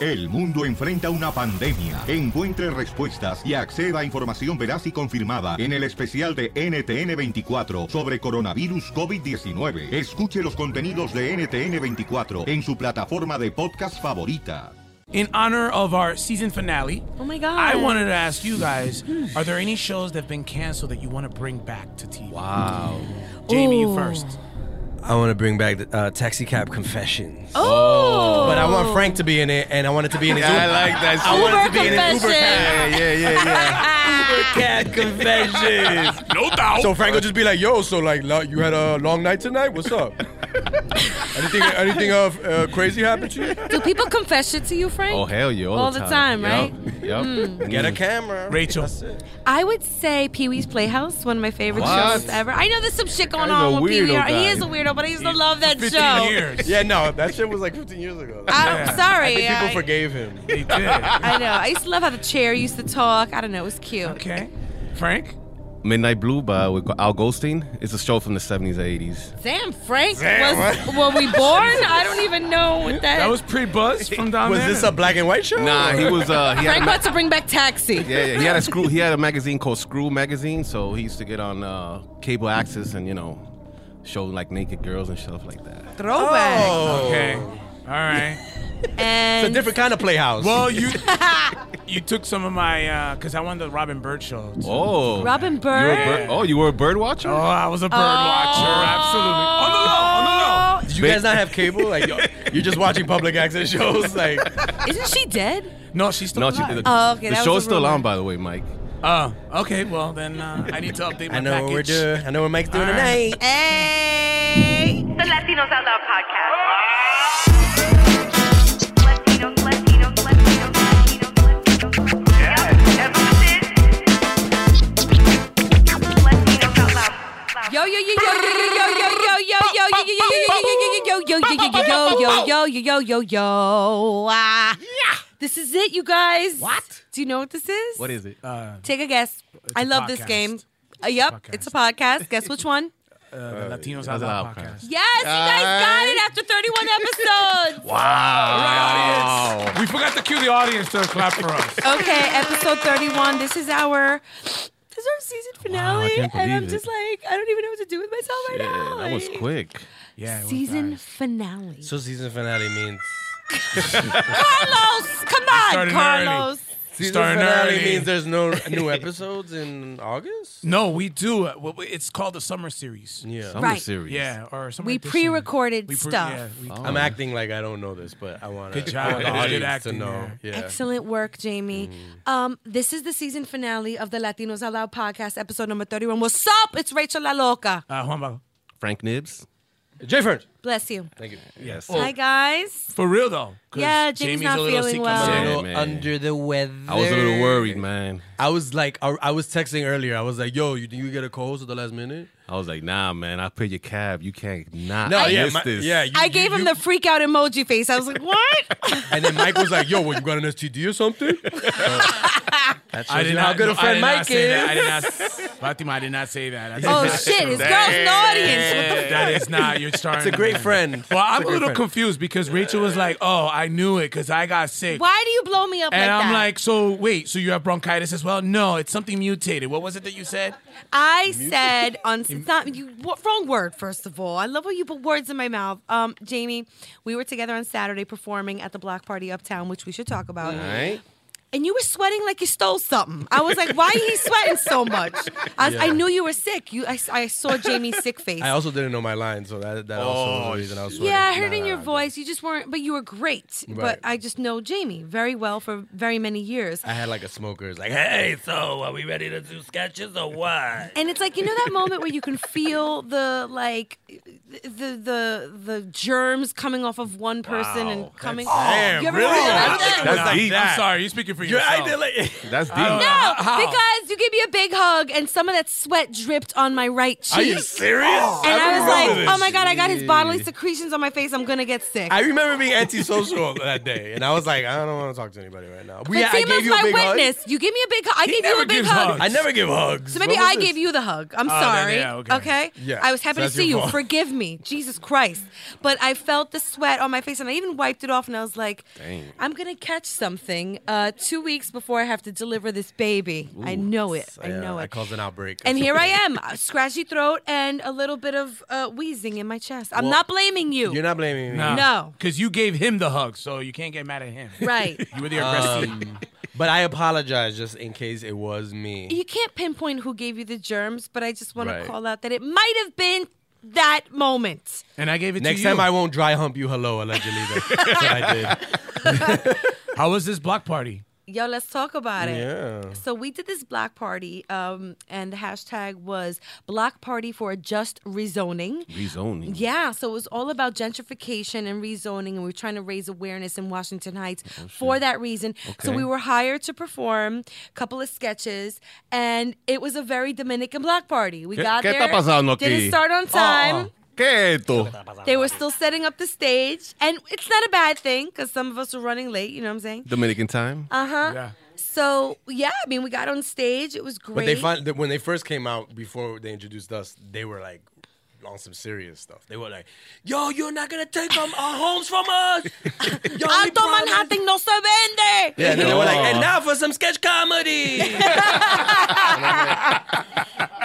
El mundo enfrenta una pandemia. Encuentre respuestas y acceda a información veraz y confirmada en el especial de NTN24 sobre coronavirus COVID-19. Escuche los contenidos de NTN24 en su plataforma de podcast favorita. In honor of our season finale, oh my God, I wanted to ask you guys, are there any shows that have been canceled that you want to bring back to TV? Wow. Jamie, you first. I want to bring back the Taxi Cab Confessions. Oh! But I want Frank to be in it, and I want it to be in his Uber. I like that. I want it to be in his Uber cab. Yeah. Uber Cab Confessions. No doubt. So Frank will just be like, yo, so like, you had a long night tonight? What's up? anything crazy happened to you? Do people confess shit to you, Frank? Oh, hell yeah. All the time, right? Yep. Mm. Get a camera. Rachel. I would say Pee-wee's Playhouse, one of my favorite shows ever. I know there's some shit going on with Pee-wee. Guy. He is a weirdo, but I used to love that 15 show. Years. Yeah, no, that shit was like 15 years ago. I'm sorry. I think people forgave him. They did. I know. I used to love how the chair used to talk. I don't know. It was cute. Okay. Frank? Midnight Blue by Al Goldstein. It's a show from the 70s and 80s. Damn, Frank. Were we born? I don't even know what that is. That was pre-Buzz from down there. Was this a black and white show? Nah, he was... Frank wants to bring back Taxi. Yeah. He had a magazine called Screw Magazine, so he used to get on cable access and, show like naked girls and stuff like that. Throwback. Oh. Okay. All right. And it's a different kind of Playhouse. Well, you took some of my, because I won the Robin Bird show. Too. Oh. Robin Bird? You were a bird watcher? Oh, I was a bird watcher. Absolutely. Oh, no. Did you guys not have cable? Like, you're just watching public access shows? Like, isn't she dead? No, she's still alive. The show's still on, by the way, Mike. Oh, okay. Well, then I need to update my package. I know what Mike's doing tonight. Hey! The Latinos Out Loud podcast. Latinos. Yeah. Latinos Out Loud. Yo. This is it, you guys. What? Do you know what this is? What is it? Take a guess. I love this game. It's a podcast. Guess which one? The Latinos Out Loud podcast. Yes, you guys got it after 31 episodes. Wow. Audience. We forgot to cue the audience to clap for us. Okay, episode 31. This is our season finale. Wow, and I'm just like, I don't even know what to do with myself right now. That was quick. Yeah. Season finale. So season finale means... Carlos, come on, Carlos. Starting early means there's no new episodes in August? No, we do. It's called the summer series. Yeah. Summer series. Yeah. Or summer we pre-recorded stuff. Yeah, I'm acting like I don't know this, but I want the audience to know. Yeah. Excellent work, Jamie. This is the season finale of the Latinos Out Loud podcast, episode number 31. What's up? It's Rachel La Loca. Juan Pablo. Frank Nibs. Jay Fern. Bless you. Thank you. Yes. Oh. Hi, guys. For real, though. Yeah, Jamie's not feeling well. Yeah, a little under the weather. I was a little worried, man. I was like, I was texting earlier. I was like, yo, you get a cold at the last minute? I was like, nah, man, I paid your cab. You can't not miss this. Yeah, I gave him the freak out emoji face. I was like, what? And then Mike was like, yo, what, you got an STD or something? I did not, how good a friend Mike is. Fatima, I did not say that. Oh, shit. His girl's in the audience. That is not. You're starting. great friend. Well, I'm a little confused because Rachel was like, oh, I knew it because I got sick. Why do you blow me up like that? And I'm like, so wait, so you have bronchitis as well? No, it's something mutated. What was it that you said? I said, wrong word, first of all. I love when you put words in my mouth. Jamie, we were together on Saturday performing at the Block Party Uptown, which we should talk about. All right. And you were sweating like you stole something. I was like, why is he sweating so much? I knew you were sick. I saw Jamie's sick face. I also didn't know my line, so that also was the reason I was sweating. Yeah, I heard in your voice. You just weren't, but you were great. Right. But I just know Jamie very well for very many years. I had like a smoker. It's like, hey, so are we ready to do sketches or what? And it's like, you know that moment where you can feel the germs coming off of one person and coming off. Damn, you ever really? That's deep. I'm sorry, you're speaking for yourself. That's deep. No, because you gave me a big hug and some of that sweat dripped on my right cheek. Are you serious? And I was like, oh my God, I got his bodily secretions on my face. I'm going to get sick. I remember being antisocial that day. And I was like, I don't want to talk to anybody right now. I gave you a big witness. Hug? You gave me a big hug. I gave you a big hug. Hugs. I never give hugs. So maybe I gave you the hug. I'm sorry. Yeah, okay? Yeah. I was happy to see you. Forgive me. Jesus Christ. But I felt the sweat on my face and I even wiped it off and I was like, dang. I'm going to catch something 2 weeks before I have to deliver this baby. Ooh, I know it. I know it. I caused an outbreak. And here I am, a scratchy throat and a little bit of wheezing in my chest. I'm not blaming you. You're not blaming me. No. Because you gave him the hug, so you can't get mad at him. Right. You were the aggressor. But I apologize just in case it was me. You can't pinpoint who gave you the germs, but I just want to call out that it might have been that moment. And I gave it to you. Next time I won't dry hump you hello, allegedly. That's what I did. How was this block party? Yo, let's talk about it. Yeah. So we did this block party, and the hashtag was Block Party for a Just Rezoning. Rezoning. Yeah, so it was all about gentrification and rezoning, and we were trying to raise awareness in Washington Heights for that reason. Okay. So we were hired to perform a couple of sketches, and it was a very Dominican block party. We got there, didn't start on time. They were still setting up the stage. And it's not a bad thing because some of us were running late. You know what I'm saying? Dominican time. Uh-huh. Yeah. So, yeah, I mean, we got on stage. It was great. But they when they first came out, before they introduced us, they were like on some serious stuff. They were like, yo, you're not going to take our homes from us. Alto Manhattan no se vende. Yeah, and then they were like, and now for some sketch comedy.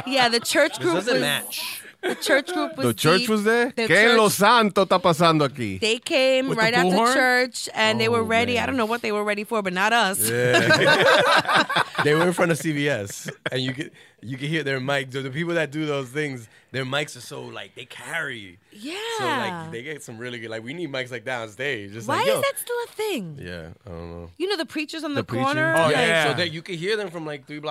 Yeah, the church group was... match. The church group was there? ¿Qué lo santo está pasando aquí? They came right after church, and they were ready. Man. I don't know what they were ready for, but not us. Yeah. They were in front of CVS, and you could hear their mics. The people that do those things, their mics are so, like, they carry. Yeah. So, like, they get some really good, like, we need mics, like, downstage. Why is that still a thing? Yeah, I don't know. You know the preachers on the corner? Oh, yeah. So you could hear them from, like, 5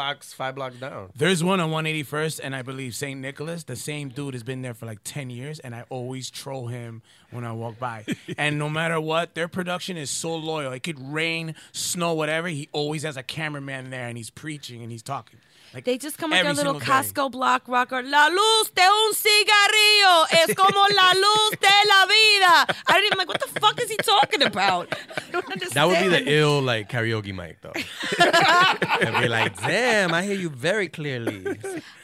blocks down. There's one on 181st, and I believe St. Nicholas, the same dude has been there for, like, 10 years, and I always troll him when I walk by. And no matter what, their production is so loyal. It could rain, snow, whatever. He always has a cameraman there, and he's preaching, and he's talking. Like, they just come with their little Costco block rocker. La luz de un cigarrillo es como la luz de la vida. I didn't even like, what the fuck is he talking about? I don't understand. That would be the ill, like, karaoke mic, though. And be like, damn, I hear you very clearly. I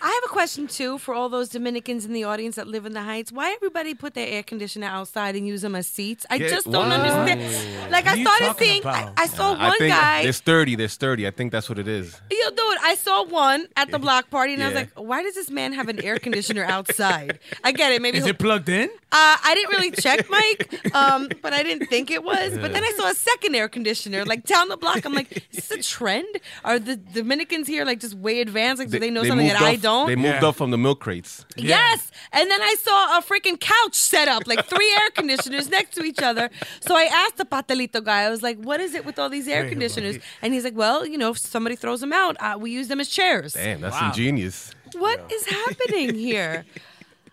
have a question, too, for all those Dominicans in the audience that live in the Heights. Why everybody put their air conditioner outside and use them as seats? I just don't understand. Like, I started seeing, I saw one guy. They're sturdy. I think that's what it is. Yo, dude, I saw one at the block party, and I was like, why does this man have an air conditioner outside? I get it. Maybe it plugged in? I didn't really check, Mike, but I didn't think it was. But then I saw a second air conditioner, like, down the block. I'm like, is this a trend? Are the Dominicans here, like, just way advanced? Like, do they know something that I don't? They moved up from the milk crates. Yeah. Yes. And then I saw a freaking couch set up, like, 3 air conditioners next to each other. So I asked the Patelito guy, I was like, what is it with all these air conditioners? And he's like, well, you know, if somebody throws them out, we use them as chairs. Damn, that's ingenious. What is happening here?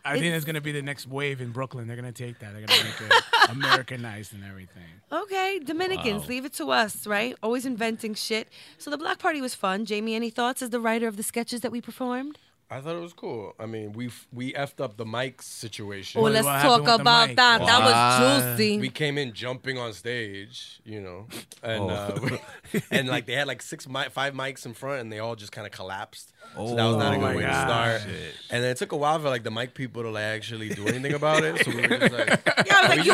I think it's going to be the next wave in Brooklyn. They're going to take that. They're going to make it Americanized and everything. Okay, Dominicans, leave it to us, right? Always inventing shit. So the block party was fun. Jamie, any thoughts as the writer of the sketches that we performed? I thought it was cool. I mean, we effed up the mic situation. Well, let's talk about that. Wow. That was juicy. We came in jumping on stage, you know, and and like they had like five mics in front, and they all just kind of collapsed. Oh, so that was not a good way to start. Shit. And then it took a while for like the mic people to like actually do anything about it. So we were just like, yeah, I was like,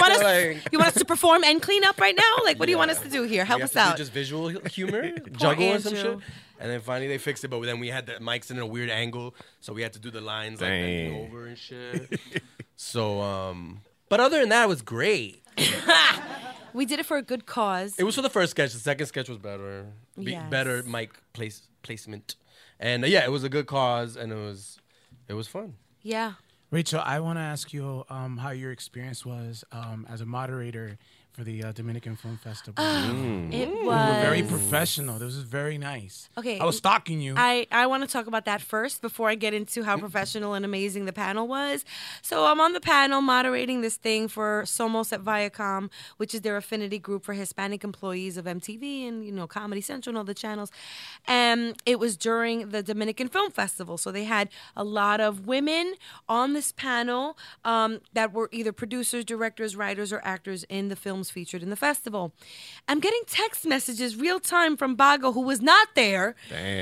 you want us to perform and clean up right now? Like, what do you want us to do here? Help us out. Just visual humor, juggle or some shit. And then finally they fixed it, but then we had the mics in a weird angle, so we had to do the lines like over and shit. So, but other than that, it was great. We did it for a good cause. It was for the first sketch. The second sketch was better. Better mic placement. And yeah, it was a good cause, and it was fun. Yeah. Rachel, I want to ask you how your experience was as a moderator for the Dominican Film Festival. It was. We were very professional. This was very nice. Okay. I was stalking you. I want to talk about that first before I get into how professional and amazing the panel was. So I'm on the panel moderating this thing for Somos at Viacom, which is their affinity group for Hispanic employees of MTV and, you know, Comedy Central and all the channels. And it was during the Dominican Film Festival. So they had a lot of women on this panel that were either producers, directors, writers, or actors in the film featured in the festival. I'm getting text messages real time from Bago, who was not there,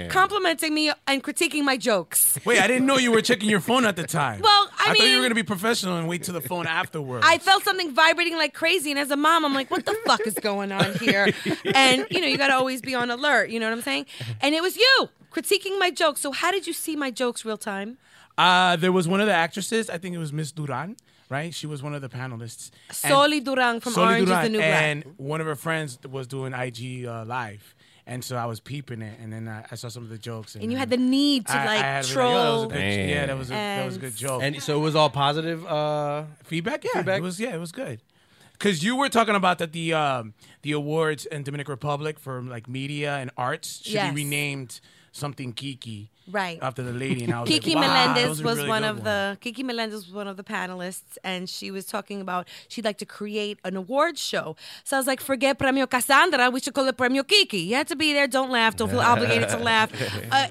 complimenting me and critiquing my jokes. Wait, I didn't know you were checking your phone at the time. Well, I mean, thought you were going to be professional and wait till the phone afterwards. I felt something vibrating like crazy, and as a mom, I'm like, what the fuck is going on here? And, you know, you got to always be on alert, you know what I'm saying? And it was you critiquing my jokes. So how did you see my jokes real time? There was one of the actresses, I think it was Miss Duran, right? She was one of the panelists. Soli Duran from Orange is the New Black. And one of her friends was doing IG Live. And so I was peeping it, and then I saw some of the jokes. And you had the need to, like, troll. Like, oh, that was a good joke. And so it was all positive feedback? Yeah, feedback? It was good. Because you were talking about that the awards in Dominican Republic for, like, media and arts should be renamed something geeky. Right. After the lady, and I was Kiki like, wow, Melendez was really Kiki Melendez was one of the panelists, and she was talking about she'd like to create an awards show. So I was like, forget Premio Cassandra, we should call it Premio Kiki. You had to be there, don't laugh, don't feel obligated to laugh.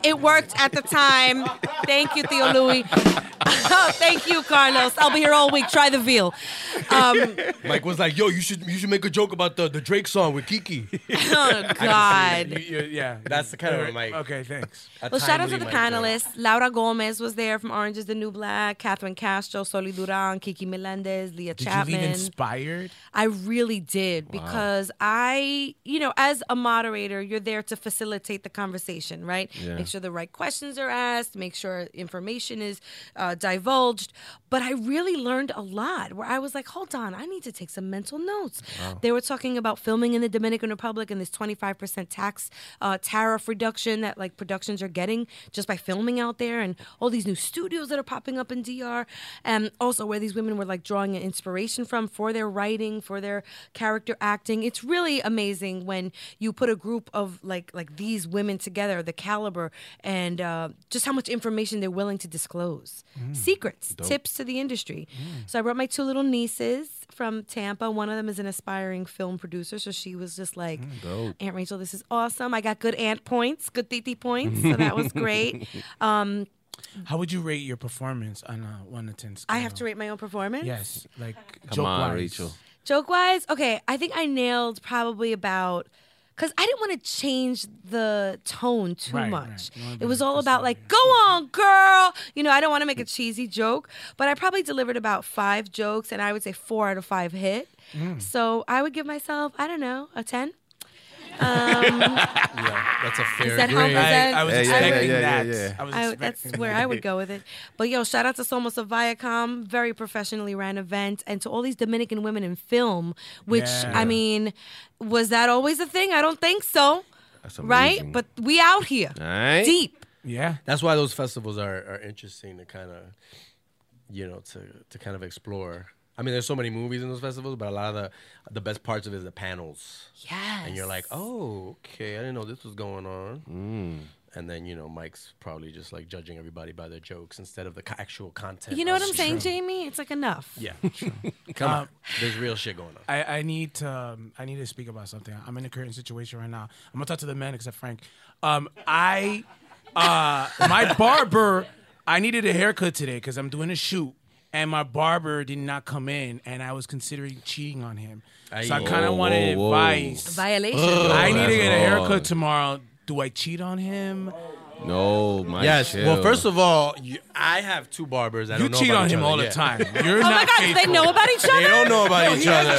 It worked at the time. Thank you, Theo Louis. Thank you, Carlos. I'll be here all week. Try the veal. Mike was like, yo, you should make a joke about the Drake song with Kiki. Oh God. That's the kind of Mike. Okay, thanks. Well, shout out to the panelists. Laura Gomez was there from Orange is the New Black, Catherine Castro, Soli Duran, Kiki Melendez, Leah Chapman. Did you leave inspired? I really did, because I, you know, as a moderator, you're there to facilitate the conversation, right? Yeah. Make sure the right questions are asked, make sure information is divulged. But I really learned a lot where I was like, hold on, I need to take some mental notes. Wow. They were talking about filming in the Dominican Republic and this 25% tax tariff reduction that like productions are getting just by filming out there, and all these new studios that are popping up in DR, and also where these women were like drawing an inspiration from for their writing, for their character acting. It's really amazing when you put a group of like these women together, the caliber, and just how much information they're willing to disclose. Secrets, tips to the industry. So I brought my two little nieces from Tampa. One of them is an aspiring film producer, so she was just like, Aunt Rachel, this is awesome. I got good aunt points, good titi points, so that was great. How would you rate your performance on a 1 to 10 scale? I have to rate my own performance? Yes. Like, come on, Rachel. Joke-wise? Okay, I think I nailed probably about... Because I didn't want to change the tone too much. Right. It was all about like, go on, girl. You know, I don't want to make a cheesy joke. But I probably delivered about 5 jokes, and I would say 4 out of 5 hit. So I would give myself, I don't know, a 10. Yeah, that's a fair grade. I was expecting that. That's where I would go with it. But yo, shout out to Somos of Viacom, very professionally ran event, and to all these Dominican women in film, which I mean, was that always a thing? I don't think so, right? But we out here, deep. Yeah, that's why those festivals are interesting to kind of, you know, to kind of explore. I mean, there's so many movies in those festivals, but a lot of the best parts of it is the panels. Yes. And you're like, oh, okay, I didn't know this was going on. And then, you know, Mike's probably just like judging everybody by their jokes instead of the actual content. You know what I'm saying, Jamie? It's like enough. Yeah. Come on. There's real shit going on. I need to speak about something. I'm in a current situation right now. I'm going to talk to the men except Frank. My barber... I needed a haircut today because I'm doing a shoot, and my barber did not come in, and I was considering cheating on him. So I kind of wanted advice. Violation. I need to get a haircut tomorrow. Do I cheat on him? No, my shit. Well, first of all, I have two barbers. I don't know. You cheat on him all the time. You're not faithful. They know about each other? They don't know about each other.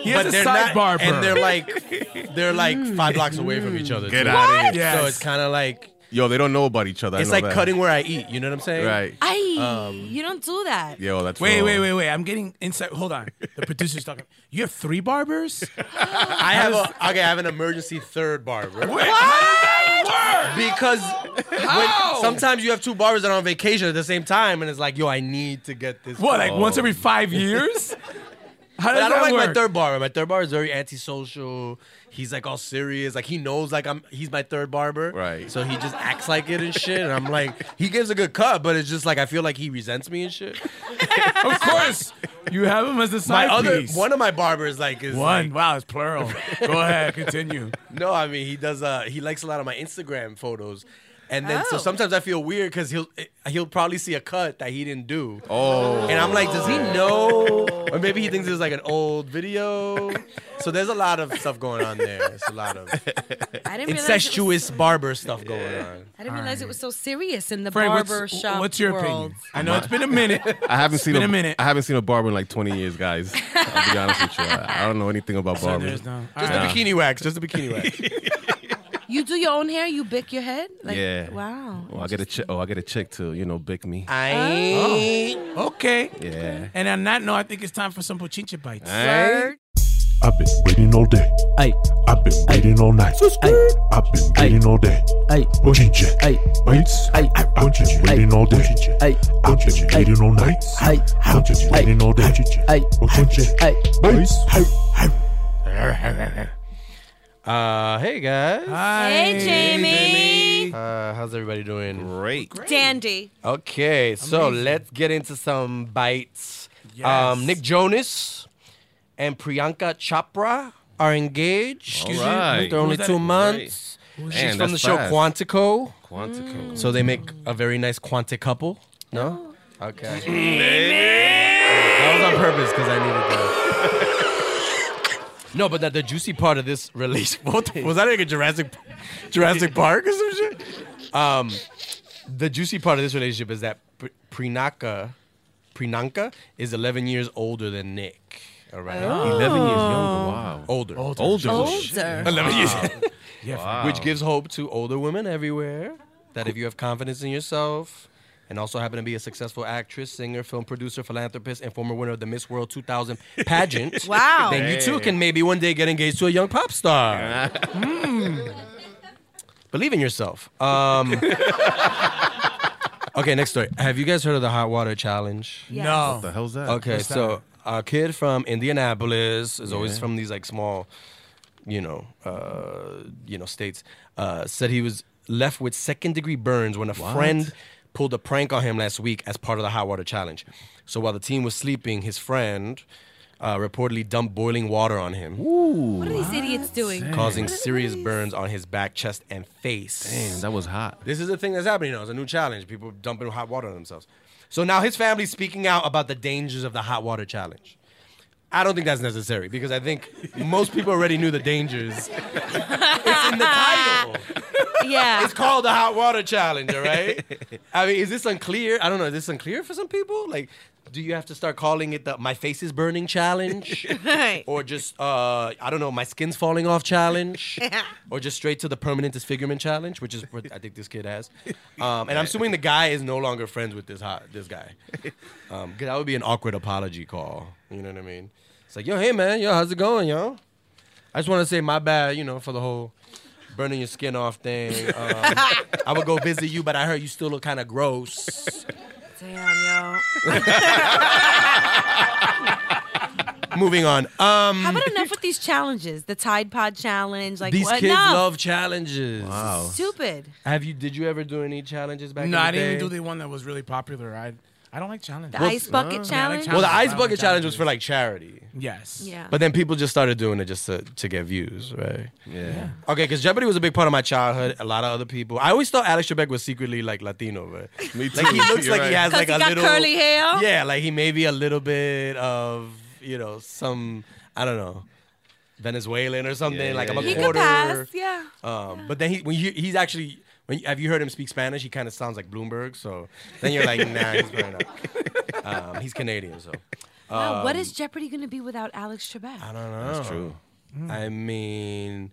He has a side barber. And they're like 5 blocks away from each other. Get out of here. So it's kind of like... Yo, they don't know about each other. It's like cutting where I eat. You know what I'm saying? Right. You don't do that. Yeah, well, that's wait. I'm getting inside. Hold on. The producer's talking. You have 3 barbers? I have an emergency third barber. Wait, what? How does that work? Because sometimes you have 2 barbers that are on vacation at the same time, and it's like, yo, I need to get this. What? Like once every 5 years? How does that work? I don't like my third barber. My third barber is very antisocial. He's like all serious, like he knows like he's my third barber. Right. So he just acts like it and shit. And I'm like, he gives a good cut, but it's just like I feel like he resents me and shit. Of course. You have him as a side piece. One of my barbers wow, it's plural. Go ahead, continue. No, I mean he does he likes a lot of my Instagram photos. And then so sometimes I feel weird because he'll probably see a cut that he didn't do. Oh. And I'm like, does he know? Or maybe he thinks it was like an old video. So there's a lot of stuff going on there. It's a lot of incestuous barber stuff going on. I didn't realize it was so serious in the barber shop. What's your opinion? I know it's been a minute. I haven't seen a barber in like 20 years, guys. I'll be honest with you. I don't know anything about barbers. Just the bikini wax. You do your own hair? You bick your head? Yeah. Wow. Well, I get a chick to, bick me. Okay. Yeah. And on that note, I think it's time for some pochincha bites. I've been waiting all day. I've been waiting all night. I've been waiting all day. Pochincha bites. I've been waiting all day. I've been waiting all night. I've been waiting all day. Pochincha bites. Hey guys. Hi. Hey Jamie. How's everybody doing? Great. Dandy. Okay, amazing. So let's get into some bites. Yes. Nick Jonas and Priyanka Chopra are engaged. All right. They're only 2 months. Great. She's from the show Quantico. So they make a very nice Quantic couple. No? Okay. That was on purpose because I needed that. No, but the juicy part of this release was that like a Jurassic Park or some shit? The juicy part of this relationship is that Priyanka is 11 years older than Nick. All right, 11 years younger. Wow, older. 11 years. Yeah, wow. Which gives hope to older women everywhere that if you have confidence in yourself. And also happen to be a successful actress, singer, film producer, philanthropist, and former winner of the Miss World 2000 pageant. Wow. Then you too can maybe one day get engaged to a young pop star. Believe in yourself. Okay, next story. Have you guys heard of the Hot Water Challenge? Yes. No. What the hell's that? Okay, so a kid from Indianapolis is always from these like small, states, said he was left with second-degree burns when a friend pulled a prank on him last week as part of the Hot Water Challenge. So while the team was sleeping, his friend reportedly dumped boiling water on him. Ooh, what are these idiots doing? Causing serious burns on his back, chest, and face. Damn, that was hot. This is the thing that's happening now. It's a new challenge. People dumping hot water on themselves. So now his family's speaking out about the dangers of the Hot Water Challenge. I don't think that's necessary because I think most people already knew the dangers. It's in the title. Yeah. It's called the Hot Water Challenge, all right? I mean, is this unclear? I don't know. Is this unclear for some people? Like, do you have to start calling it the My Face is Burning Challenge? Right. Or just, I don't know, My Skin's Falling Off Challenge? Or just straight to the Permanent Disfigurement Challenge, which is what I think this kid has. And I'm assuming the guy is no longer friends with this guy. That would be an awkward apology call. You know what I mean? It's like, yo, hey, man, yo, how's it going, yo? I just want to say my bad, for the whole burning your skin off thing. I would go visit you, but I heard you still look kind of gross. Damn, yo. Moving on. How about enough with these challenges? The Tide Pod Challenge. Like, these kids love challenges. Wow. Stupid. Did you ever do any challenges back in the day? No, I didn't even do the one that was really popular. I I don't like challenges. The ice bucket challenge? Well, the ice bucket challenge was for like charity. Yes. Yeah. But then people just started doing it just to get views, right? Yeah. Okay, because Jeopardy was a big part of my childhood. A lot of other people. I always thought Alex Trebek was secretly like Latino, but me too. Like he looks like he has like a little curly hair. Yeah, like he may be a little bit of, you know, some, I don't know, Venezuelan or something. Yeah, like I'm a quarter. He could pass, yeah. But then he's actually. Have you heard him speak Spanish? He kind of sounds like Bloomberg. So then you're like, nah, he's probably not. He's Canadian, so. Wow, what is Jeopardy going to be without Alex Trebek? I don't know. That's true. Mm. I mean,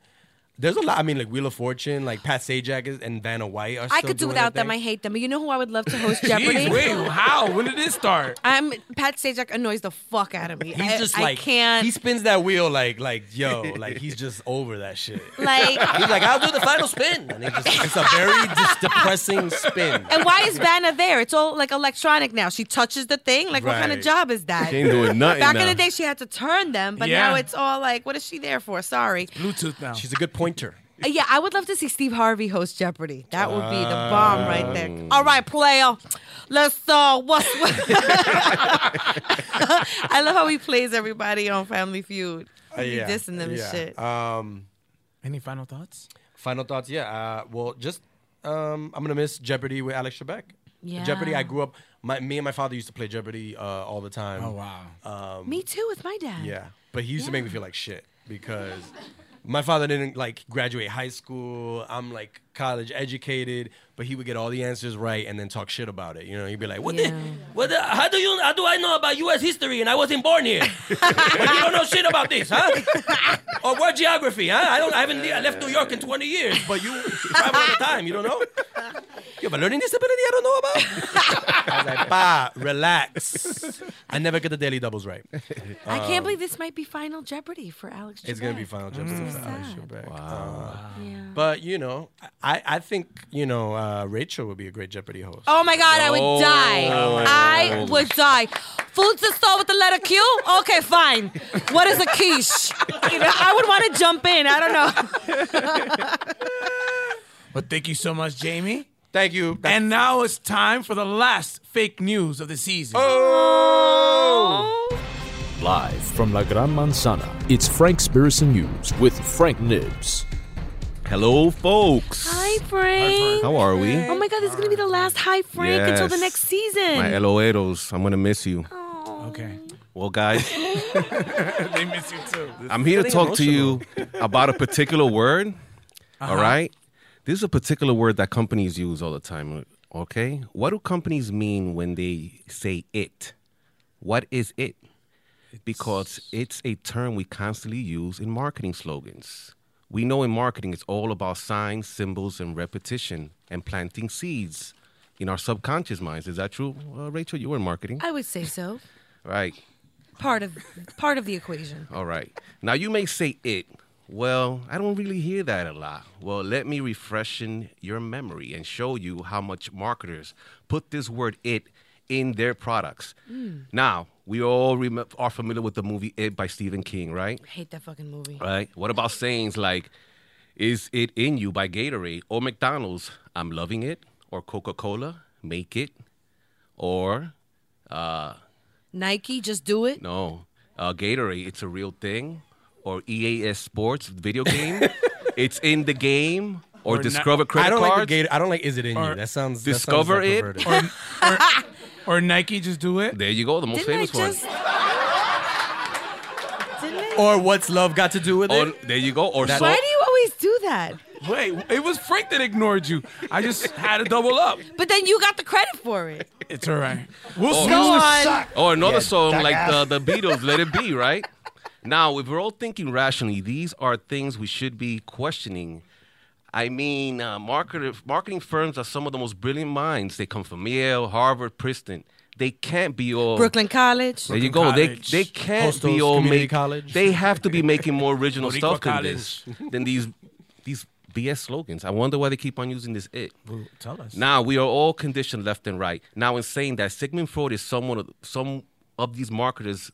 there's a lot. I mean, like Wheel of Fortune, like Pat Sajak and Vanna White are still I could do without them. I hate them. But you know who I would love to host Jeopardy? Jeez, wait, how? When did this start? Pat Sajak annoys the fuck out of me. He's just like, I can't. He spins that wheel like he's just over that shit. Like he's like, I'll do the final spin. And it's a very depressing spin. And why is Vanna there? It's all like electronic now. She touches the thing. Like right. What kind of job is that? She ain't doing nothing Back now. In the day, she had to turn them. But now it's all like, what is she there for? Sorry. It's Bluetooth now. She's a good pointer. Yeah, I would love to see Steve Harvey host Jeopardy. That would be the bomb right there. All right, player. Let's what? I love how he plays everybody on Family Feud. Yeah, dissing them and shit. Any final thoughts? Final thoughts, yeah. I'm gonna miss Jeopardy with Alex Trebek. Yeah. Jeopardy, I grew up. Me and my father used to play Jeopardy all the time. Oh wow. Me too with my dad. Yeah, but he used to make me feel like shit because. My father didn't, like, graduate high school. I'm, like, college educated. But he would get all the answers right and then talk shit about it. You know, he'd be like, how do I know about U.S. history and I wasn't born here? Well, you don't know shit about this, huh? Or world geography, huh? I haven't left New York in 20 years. But you travel all the time. You don't know? You have a learning disability I don't know about? I was like, pa, relax. I never get the daily doubles right. I can't believe this might be Final Jeopardy for Alex Trebek. It's going to be Final Jeopardy for Alex Trebek. Wow. But, you know, I think, you know, Rachel would be a great Jeopardy host. Oh, my God, I would die. I would die. Food's a store with the letter Q? Okay, fine. What is a quiche? You know, I would want to jump in. I don't know. Well, thank you so much, Jamie. Thank you. And now it's time for the last fake news of the season. Oh! Live from La Gran Manzana, it's Frankspiracy News with Frank Nibs. Hello, folks. Hi, Frank. How are we? Oh, my God, this is going to be the last Hi, Frank until the next season. My Eloeros, I'm going to miss you. Aww. Okay. Well, guys. They miss you, too. I'm here to talk to you about a particular word, all right? This is a particular word that companies use all the time, okay? What do companies mean when they say it? What is it? Because it's a term we constantly use in marketing slogans. We know in marketing it's all about signs, symbols, and repetition and planting seeds in our subconscious minds. Is that true, Rachel? You were in marketing. I would say so. Right. Part of the equation. All right. Now, you may say it. Well, I don't really hear that a lot. Well, let me refresh your memory and show you how much marketers put this word "it" in their products. Mm. Now, we all are familiar with the movie It by Stephen King, right? I hate that fucking movie. Right? What about sayings like, is it in you by Gatorade or McDonald's, I'm loving it, or Coca-Cola, make it, or... Nike, just do it? No. Gatorade, it's a real thing. Or EAS Sports video game, it's in the game, or Discover credit cards. Like I don't like is it in or you. That sounds Discover that sounds it. or Nike just do it. There you go, the most famous one. Or what's love got to do with it? There you go. Or why do you always do that? Wait, it was Frank that ignored you. I just had to double up. But then you got the credit for it. It's all right. We'll go on. Or another song like the Beatles, Let It Be, right? Now, if we're all thinking rationally, these are things we should be questioning. I mean, marketing firms are some of the most brilliant minds. They come from Yale, Harvard, Princeton. They can't be all... Brooklyn College. There you go. College. They can't Postals, be all... College. They have to be making more original stuff than these BS slogans. I wonder why they keep on using this it. Well, tell us. Now, we are all conditioned left and right. Now, in saying that, Sigmund Freud is some of these marketers...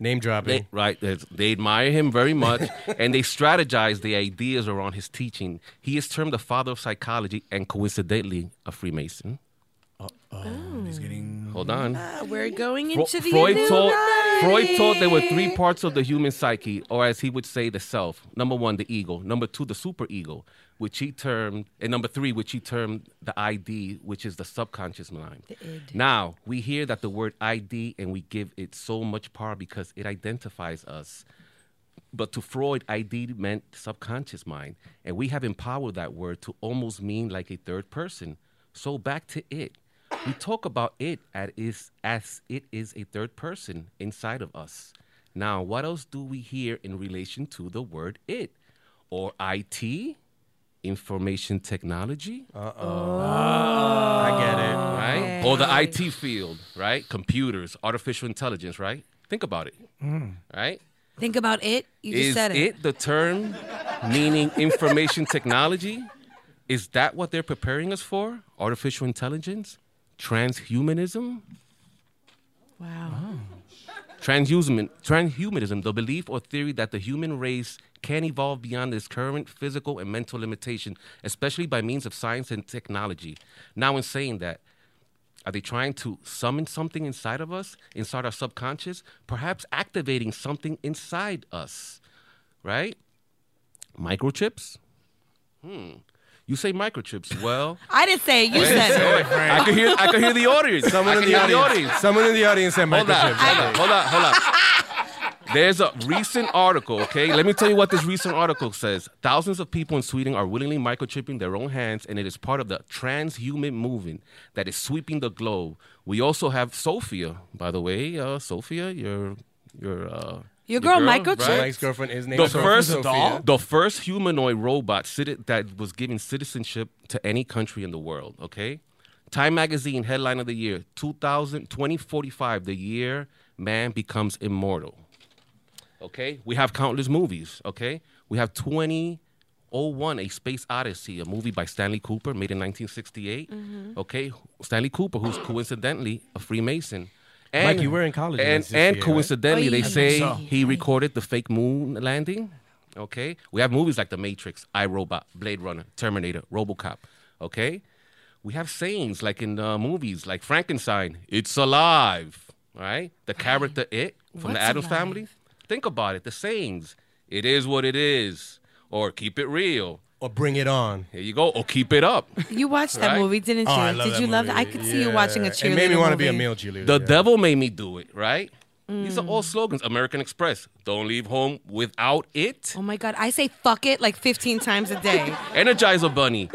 Name dropping. Right. They admire him very much, and they strategize the ideas around his teaching. He is termed the father of psychology and, coincidentally, a Freemason. Uh-oh. he's getting... Hold on. We're going into the Illuminati. Freud taught there were three parts of the human psyche, or as he would say, the self. Number one, the ego. Number two, the superego, which he termed... And number three, which he termed the ID, which is the subconscious mind. The id. Now, we hear that the word ID, and we give it so much power because it identifies us. But to Freud, ID meant subconscious mind. And we have empowered that word to almost mean like a third person. So back to it. We talk about it as it is a third person inside of us. Now, what else do we hear in relation to the word it? Or IT? Information technology? Uh-oh. I get it. Right? Okay. Or the IT field, right? Computers, artificial intelligence, right? Think about it. Right? Think about it. You just said it. Is it the term meaning information technology? Is that what they're preparing us for? Artificial intelligence? Transhumanism? Wow. Oh. Transhumanism, the belief or theory that the human race can evolve beyond its current physical and mental limitation, especially by means of science and technology. Now, in saying that, are they trying to summon something inside of us, inside our subconscious, perhaps activating something inside us, right? Microchips? You say microchips. Well, I didn't say it. You said it. I could hear the audience. Someone in the audience said microchips. Hold up. There's a recent article, okay? Let me tell you what this recent article says. Thousands of people in Sweden are willingly microchipping their own hands, and it is part of the transhuman movement that is sweeping the globe. We also have Sophia, by the way. Sophia, Your girl, microchipped? Right? Mike's girlfriend is named Sophia. The first humanoid robot that was given citizenship to any country in the world, okay? Time Magazine, headline of the year, 2045, the year man becomes immortal, okay? We have countless movies, okay? We have 2001, A Space Odyssey, a movie by Stanley Kubrick, made in 1968, okay? Stanley Kubrick, who's coincidentally a Freemason. And, Mike, you were in college. And coincidentally, right? He recorded the fake moon landing. Okay? We have movies like The Matrix, I, Robot, Blade Runner, Terminator, RoboCop. Okay? We have sayings like in movies like Frankenstein, it's alive. Right? The character It from the Addams Family. Think about it. The sayings, it is what it is. Or keep it real. Or bring it on. Here you go. Or keep it up. You watched that movie, didn't you? Did you love that? I could see you watching a cheerleader movie. It made me want to be a male cheerleader. The devil made me do it, right? These are all slogans. American Express. Don't leave home without it. Oh, my God. I say fuck it like 15 times a day. Energizer Bunny.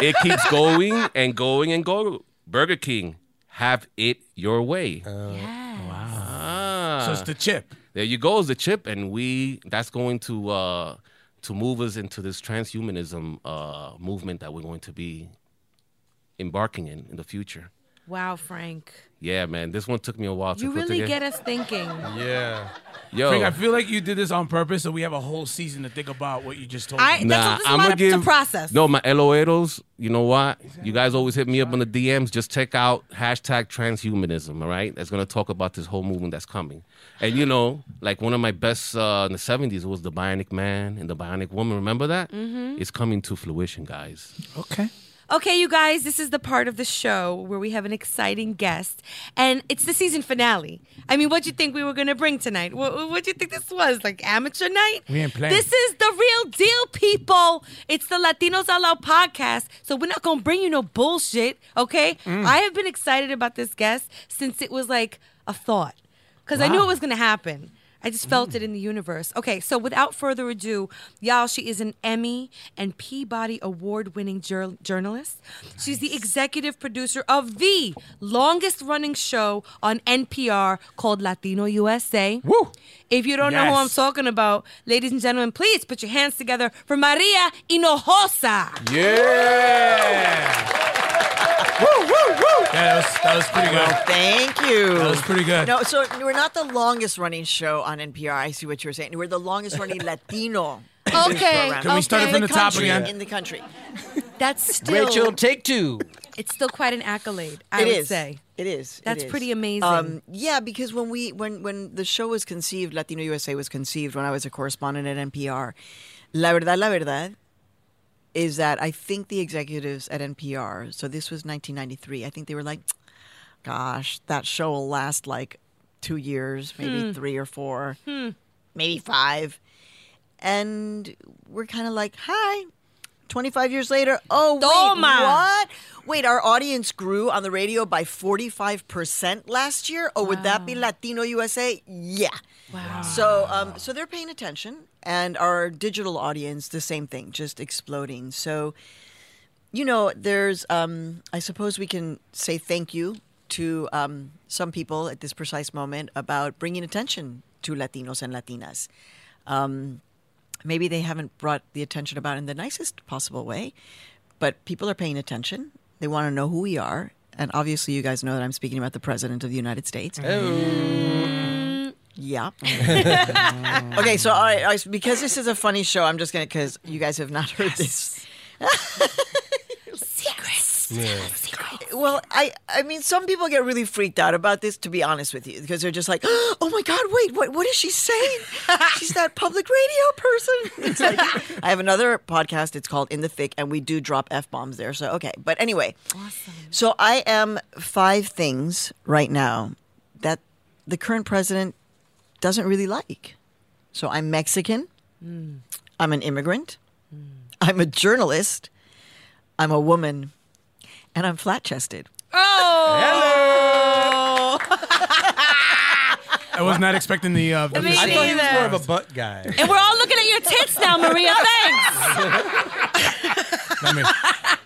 It keeps going and going and going. Burger King. Have it your way. Wow. So it's the chip. There you go. It's the chip. And that's going to move us into this transhumanism movement that we're going to be embarking in the future. Wow, Frank. Yeah, man. This one took me a while to put together. You really get us thinking. Yeah. Yo. Frank, I feel like you did this on purpose, so we have a whole season to think about what you just told me. This is a process. No, my Eloeros, you know what? You guys always hit me up on the DMs. Just check out #transhumanism, all right? That's going to talk about this whole movement that's coming. And, you know, like one of my best in the 70s was the Bionic Man and the Bionic Woman. Remember that? Mm-hmm. It's coming to fruition, guys. Okay. Okay, you guys, this is the part of the show where we have an exciting guest, and it's the season finale. I mean, what'd you think we were going to bring tonight? What'd you think this was, like amateur night? We ain't playing. This is the real deal, people. It's the Latinos Out Loud podcast, so we're not going to bring you no bullshit, okay? I have been excited about this guest since it was like a thought, because I knew it was going to happen. I just felt it in the universe. Okay, so without further ado, y'all, she is an Emmy and Peabody Award-winning journalist. Nice. She's the executive producer of the longest-running show on NPR called Latino USA. Woo! If you don't know who I'm talking about, ladies and gentlemen, please put your hands together for Maria Hinojosa. Yeah! Woo, woo, woo. Yeah, that was pretty good. Well, thank you. That was pretty good. No, so we're not the longest running show on NPR. I see what you're saying. We're the longest running Latino. Program. Can we start from the top again? In the country. That's still... Rachel, take two. It's still quite an accolade, I would say. It is. That's pretty amazing. Yeah, because when the show was conceived, Latino USA was conceived when I was a correspondent at NPR. La verdad... is that I think the executives at NPR, so this was 1993, I think they were like, gosh, that show will last like 2 years, maybe 3 or 4, maybe 5. And we're kind of like, hi, 25 years later. Oh, wait, what? Wait, our audience grew on the radio by 45% last year. Oh, would that be Latino USA? Yeah. Wow. So, so they're paying attention, and our digital audience, the same thing, just exploding. So, you know, there's, I suppose we can say thank you to some people at this precise moment about bringing attention to Latinos and Latinas. Maybe they haven't brought the attention about in the nicest possible way, but people are paying attention. They want to know who we are. And obviously you guys know that I'm speaking about the President of the United States. Oh. Yeah. Okay, so all right, because this is a funny show, I'm just going to, because you guys have not heard this. Secrets. Yeah. Secrets. Well, I mean, some people get really freaked out about this, to be honest with you, because they're just like, oh my God, wait, what is she saying? She's that public radio person. It's like, I have another podcast. It's called In the Thick, and we do drop F-bombs there. So, okay. But anyway, awesome. So I am 5 things right now that the current president doesn't really like. So I'm Mexican. Mm. I'm an immigrant. Mm. I'm a journalist. I'm a woman, and I'm flat-chested. Oh! Hello! I was not expecting the... I thought he was more of a butt guy. And we're all looking at your tits now, Maria. Thanks!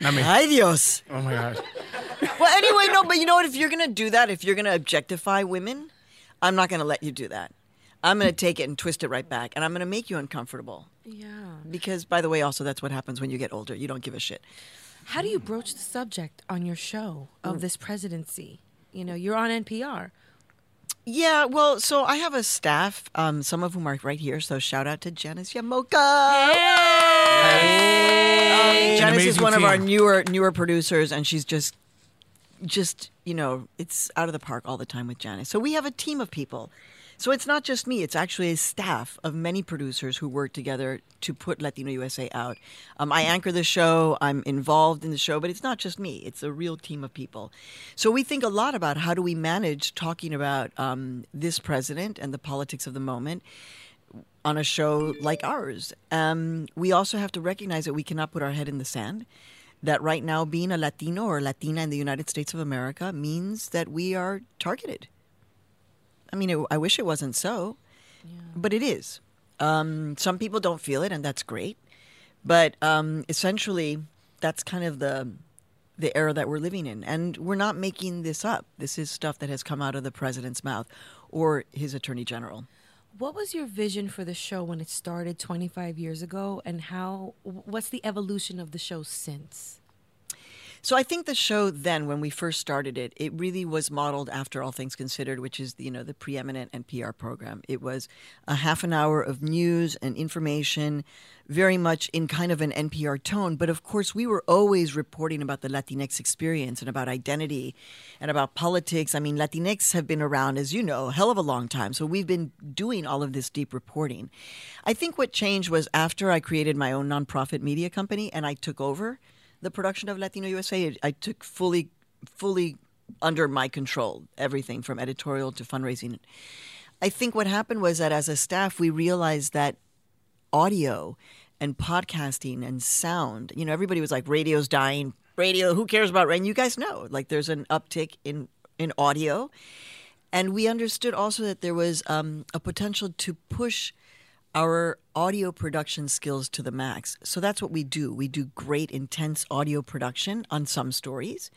Not me. Ay Dios. Oh, my gosh. Well, anyway, no, but you know what? If you're going to do that, if you're going to objectify women, I'm not going to let you do that. I'm going to take it and twist it right back, and I'm going to make you uncomfortable. Yeah. Because, by the way, also, that's what happens when you get older. You don't give a shit. How do you broach the subject on your show of this presidency? You know, you're on NPR. Yeah, well, so I have a staff, some of whom are right here, so shout out to Janice Yamoka. Hey! Janice is one of our newer producers, and she's just, you know, it's out of the park all the time with Janice. So we have a team of people. So it's not just me. It's actually a staff of many producers who work together to put Latino USA out. I anchor the show. I'm involved in the show. But it's not just me. It's a real team of people. So we think a lot about how do we manage talking about this president and the politics of the moment on a show like ours. We also have to recognize that we cannot put our head in the sand, that right now being a Latino or Latina in the United States of America means that we are targeted. I mean, I wish it wasn't so, but it is. Some people don't feel it, and that's great. But essentially, that's kind of the era that we're living in. And we're not making this up. This is stuff that has come out of the president's mouth or his attorney general. What was your vision for the show when it started 25 years ago, and what's the evolution of the show since? So I think the show then, when we first started it, it really was modeled after All Things Considered, which is, you know, the preeminent NPR program. It was a half an hour of news and information, very much in kind of an NPR tone. But, of course, we were always reporting about the Latinx experience and about identity and about politics. I mean, Latinx have been around, as you know, a hell of a long time. So we've been doing all of this deep reporting. I think what changed was after I created my own nonprofit media company and I took over the production of Latino USA, I took fully under my control, everything from editorial to fundraising. I think what happened was that as a staff, we realized that audio and podcasting and sound, you know, everybody was like, radio's dying, radio, who cares about radio? And you guys know, like there's an uptick in audio. And we understood also that there was a potential to push our audio production skills to the max. So that's what we do. We do great, intense audio production on some stories.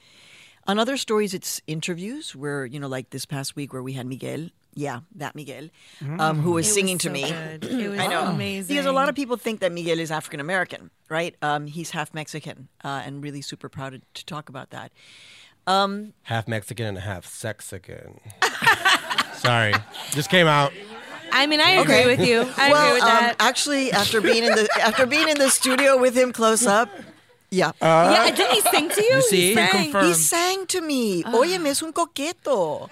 On other stories, it's interviews where, you know, like this past week where we had Miguel. Yeah, that Miguel, who was singing to me. It was amazing. Because a lot of people think that Miguel is African-American, right? He's half Mexican and really super proud to talk about that. Half Mexican and half Sexican. Sorry, just came out. I mean, I agree with you. I agree with that. Actually, after being in the studio with him close up, yeah. Did he sing to you? You see? He sang to me. Óyeme, es un coqueto.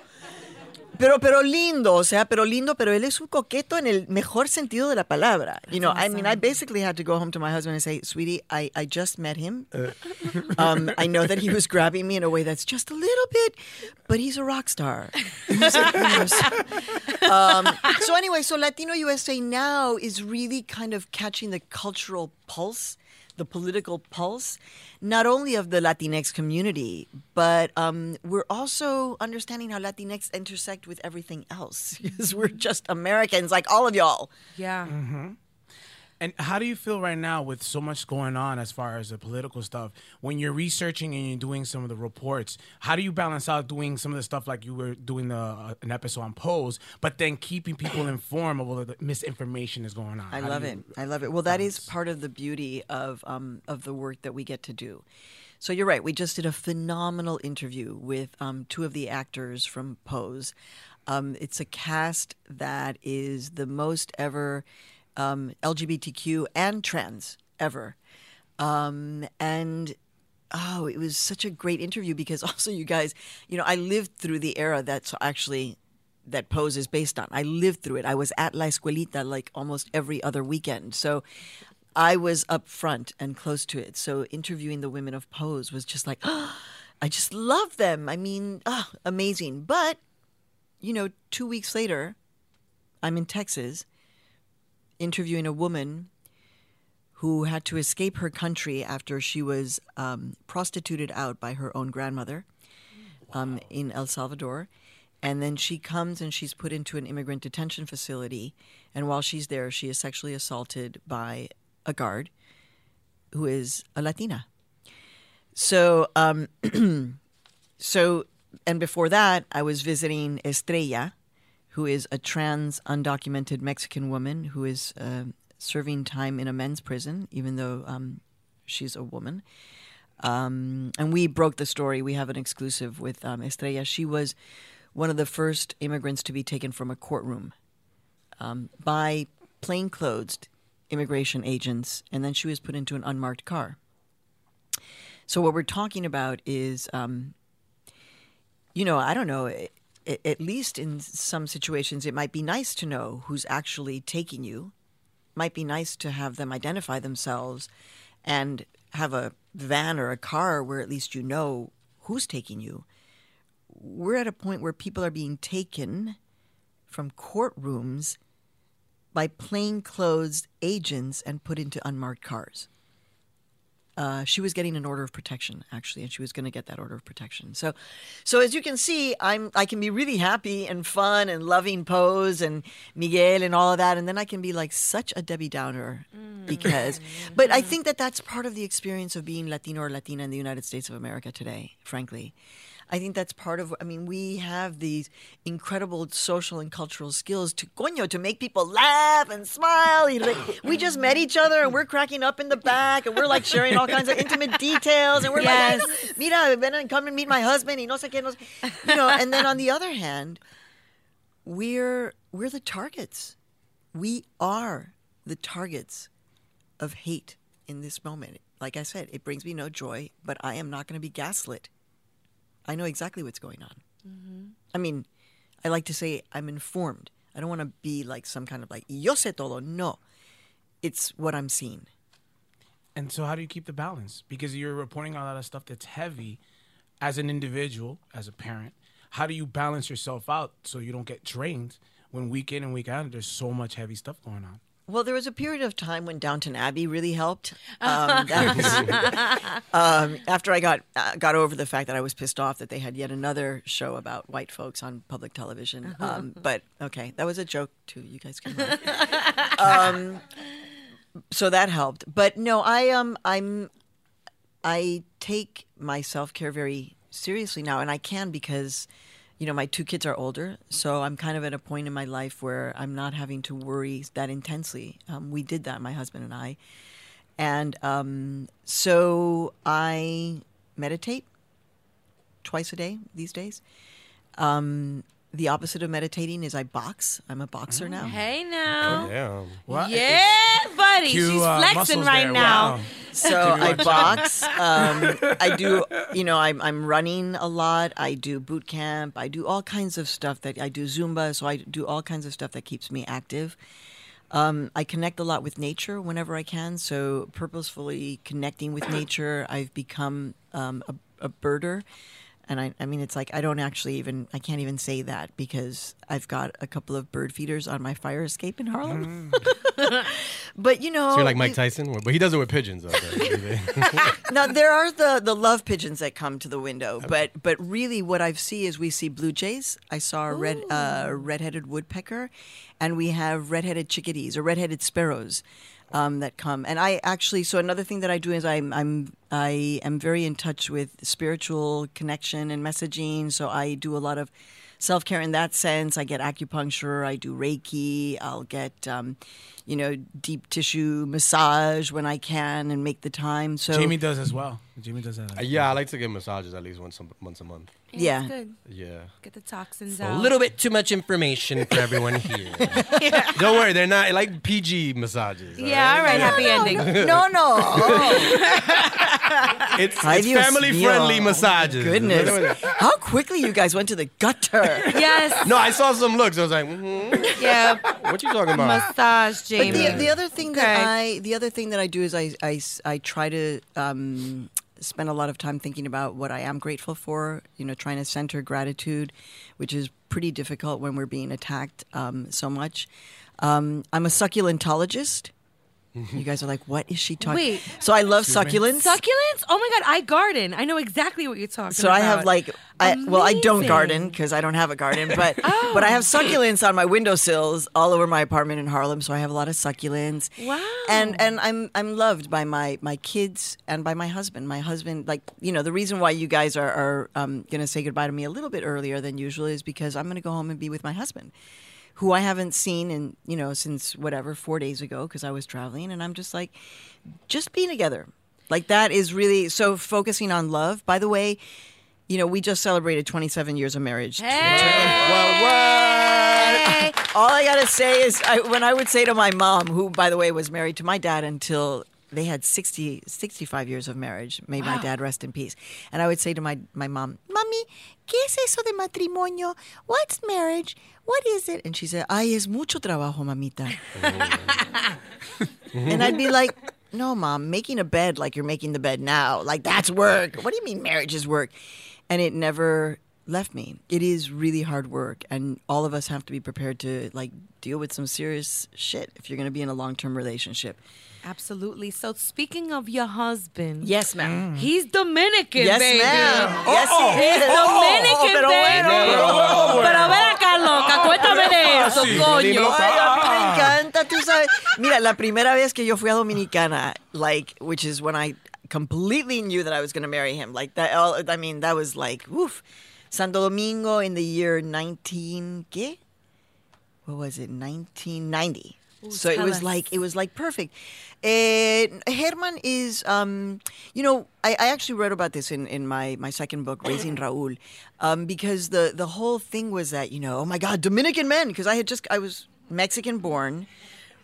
Pero lindo, o sea, pero lindo, pero él es un coqueto en el mejor sentido de la palabra. You know, awesome. I mean, I basically had to go home to my husband and say, sweetie, I just met him. I know that he was grabbing me in a way that's just a little bit, but he's a rock star. So anyway, so Latino USA now is really kind of catching the cultural pulse, the political pulse, not only of the Latinx community, but we're also understanding how Latinx intersect with everything else, because we're just Americans like all of y'all. Yeah. Mm-hmm. And how do you feel right now with so much going on as far as the political stuff? When you're researching and you're doing some of the reports, how do you balance out doing some of the stuff like you were doing an episode on Pose, but then keeping people informed of all the misinformation that's going on? I love it. Well, that is part of the beauty of the work that we get to do. So you're right. We just did a phenomenal interview with two of the actors from Pose. It's a cast that is the most ever... LGBTQ and trans ever. It was such a great interview because also you guys, you know, I lived through the era that Pose is based on. I lived through it. I was at La Escuelita like almost every other weekend. So I was up front and close to it. So interviewing the women of Pose was just like, oh, I just love them. I mean, oh, amazing. But, you know, 2 weeks later, I'm in Texas interviewing a woman who had to escape her country after she was prostituted out by her own grandmother in El Salvador. And then she comes and she's put into an immigrant detention facility. And while she's there, she is sexually assaulted by a guard who is a Latina. So, and before that, I was visiting Estrella, who is a trans, undocumented Mexican woman who is serving time in a men's prison, even though she's a woman. And we broke the story. We have an exclusive with Estrella. She was one of the first immigrants to be taken from a courtroom by plainclothes immigration agents, and then she was put into an unmarked car. So what we're talking about is, I don't know... At least in some situations, it might be nice to know who's actually taking you. Might be nice to have them identify themselves and have a van or a car where at least you know who's taking you. We're at a point where people are being taken from courtrooms by plainclothes agents and put into unmarked cars. She was getting an order of protection, actually, and she was going to get that order of protection. So as you can see, I can be really happy and fun and loving Pose and Miguel and all of that, and then I can be like such a Debbie Downer because. But I think that's part of the experience of being Latino or Latina in the United States of America today. Frankly, I think that's part of. I mean, we have these incredible social and cultural skills to make people laugh and smile. We just met each other and we're cracking up in the back and we're like sharing all kinds of intimate details, and we're like, mira, come and meet my husband, y no sé qué, no sé. You know. And then on the other hand, we're the targets. We are the targets of hate in this moment. Like I said, it brings me no joy, but I am not going to be gaslit. I know exactly what's going on. Mm-hmm. I mean, I like to say I'm informed. I don't want to be like some kind of like yo sé todo. No, it's what I'm seeing. And so how do you keep the balance? Because you're reporting on a lot of stuff that's heavy as an individual, as a parent. How do you balance yourself out so you don't get drained when week in and week out there's so much heavy stuff going on? Well, there was a period of time when Downton Abbey really helped. After I got over the fact that I was pissed off that they had yet another show about white folks on public television. But, okay, that was a joke, too. You guys can laugh. So that helped, but no, I take my self-care very seriously now, and I can because, you know, my two kids are older, so I'm kind of at a point in my life where I'm not having to worry that intensely. We did that, my husband and I, and so I meditate twice a day these days. The opposite of meditating is I box. I'm a boxer now. Hey, now. Oh, yeah. Well, yeah, buddy. Cue, she's flexing right there. Now. Wow. So I box. I do, you know, I'm running a lot. I do boot camp. I do all kinds of stuff that I do Zumba. So I do all kinds of stuff that keeps me active. I connect a lot with nature whenever I can. So purposefully connecting with nature. I've become a birder. And I mean, it's like I don't actually even, I can't even say that because I've got a couple of bird feeders on my fire escape in Harlem. But, you know. So you're like Mike Tyson? But he does it with pigeons. Now, there are the love pigeons that come to the window. But really what I see is we see blue jays. I saw a red-headed woodpecker. And we have red-headed chickadees or red-headed sparrows. That come. And I actually, so another thing that I do is I am very in touch with spiritual connection and messaging. So I do a lot of self-care in that sense. I get acupuncture, I do Reiki, I'll get, you know, deep tissue massage when I can and make the time. So Jamie does as well. Jamie does that. Yeah, I like to get massages at least once a month. Yeah. Good. Yeah. Get the toxins out. A little bit too much information for everyone here. Yeah. Don't worry, they're not like PG massages. Yeah, all right, happy ending. No, no. Oh. it's family-friendly massages. Goodness. How quickly you guys went to the gutter. Yes. No, I saw some looks. I was like, yeah. What you talking about? Massage, Jamie. But the other thing that I do is I try to spend a lot of time thinking about what I am grateful for, you know, trying to center gratitude, which is pretty difficult when we're being attacked so much. I'm a succulentologist. You guys are like, what is she talking about? Wait. So I love succulents. Succulents? Oh, my God. I garden. I know exactly what you're talking about. So I have like, I don't garden because I don't have a garden, but but I have succulents on my windowsills all over my apartment in Harlem. So I have a lot of succulents. Wow. And I'm loved by my kids and by my husband. My husband, like, you know, the reason why you guys are going to say goodbye to me a little bit earlier than usual is because I'm going to go home and be with my husband, who I haven't seen in, you know, since whatever, 4 days ago, because I was traveling. And I'm just like, just being together. Like, that is really, so focusing on love. By the way, you know, we just celebrated 27 years of marriage. Hey! What? All I got to say is, when I would say to my mom, who, by the way, was married to my dad until they had 65 years of marriage. May my dad rest in peace. And I would say to my mom, Mommy, ¿qué es eso de matrimonio? What's marriage? What is it? And she said, ay, es mucho trabajo, mamita. And I'd be like, no, Mom, making a bed like you're making the bed now. Like, that's work. What do you mean marriage is work? And it never left me. It is really hard work. And all of us have to be prepared to, like, deal with some serious shit if you're going to be in a long-term relationship. Absolutely. So speaking of your husband. Yes, ma'am. He's Dominican, yes, baby. Ma'am. Yes, he is. He's Dominican, baby. Pero ven acá, loca, cuéntame de eso, coño. Me encanta, tú sabes. Mira, la primera vez que yo fui a Dominicana, like, which is when I completely knew that I was going to marry him. Like, that, I mean, that was like, woof. Santo Domingo in the year 1990. Ooh, so it was like perfect. Herman is, you know, I actually wrote about this in my second book, Raising Raul, because the whole thing was that, you know, oh my God, Dominican men, because I was Mexican born,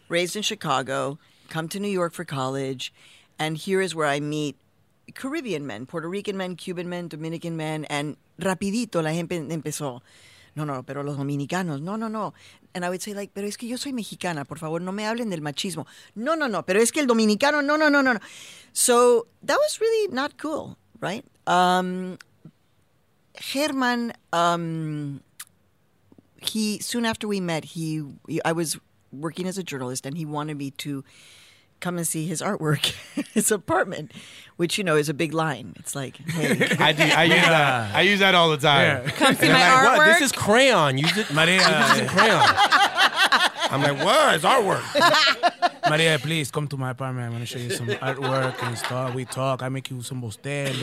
raised in Chicago, come to New York for college, and here is where I meet Caribbean men, Puerto Rican men, Cuban men, Dominican men, and rapidito la gente empezó. No, no, pero los dominicanos, no, no, no. And I would say, like, pero es que yo soy mexicana, por favor, no me hablen del machismo. No, no, no, pero es que el dominicano, no, no, no, no, no. So that was really not cool, right? Herman, he, soon after we met, I was working as a journalist, and he wanted me to come and see his artwork, his apartment, which, you know, is a big line. It's like, hey. I use that all the time. Yeah. Come see my artwork. What? This is crayon. Use it, Maria. This is crayon. I'm like, what? It's artwork. Maria, please come to my apartment. I'm going to show you some artwork and stuff. We talk. I make you some bostelos.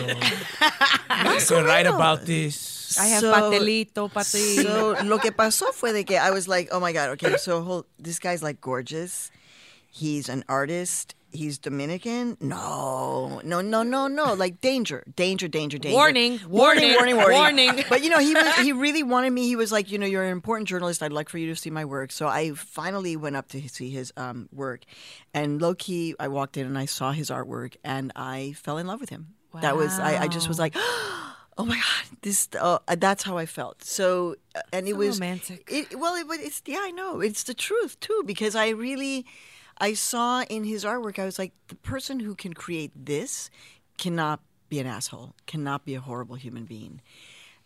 So write about this. I have patelito, patelito. So lo que pasó fue de que I was like, oh my God, okay, so this guy's like gorgeous. He's an artist. he's Dominican? No. Like danger. Warning. But, you know, he really wanted me. He was like, you know, you're an important journalist. I'd like for you to see my work. So I finally went up to see his work. And low-key, I walked in and I saw his artwork and I fell in love with him. Wow. That was, I just was like, oh my God, this, that's how I felt. So, and it was romantic. It's, yeah, I know. It's the truth too, because I saw in his artwork, I was like, the person who can create this cannot be an asshole, cannot be a horrible human being.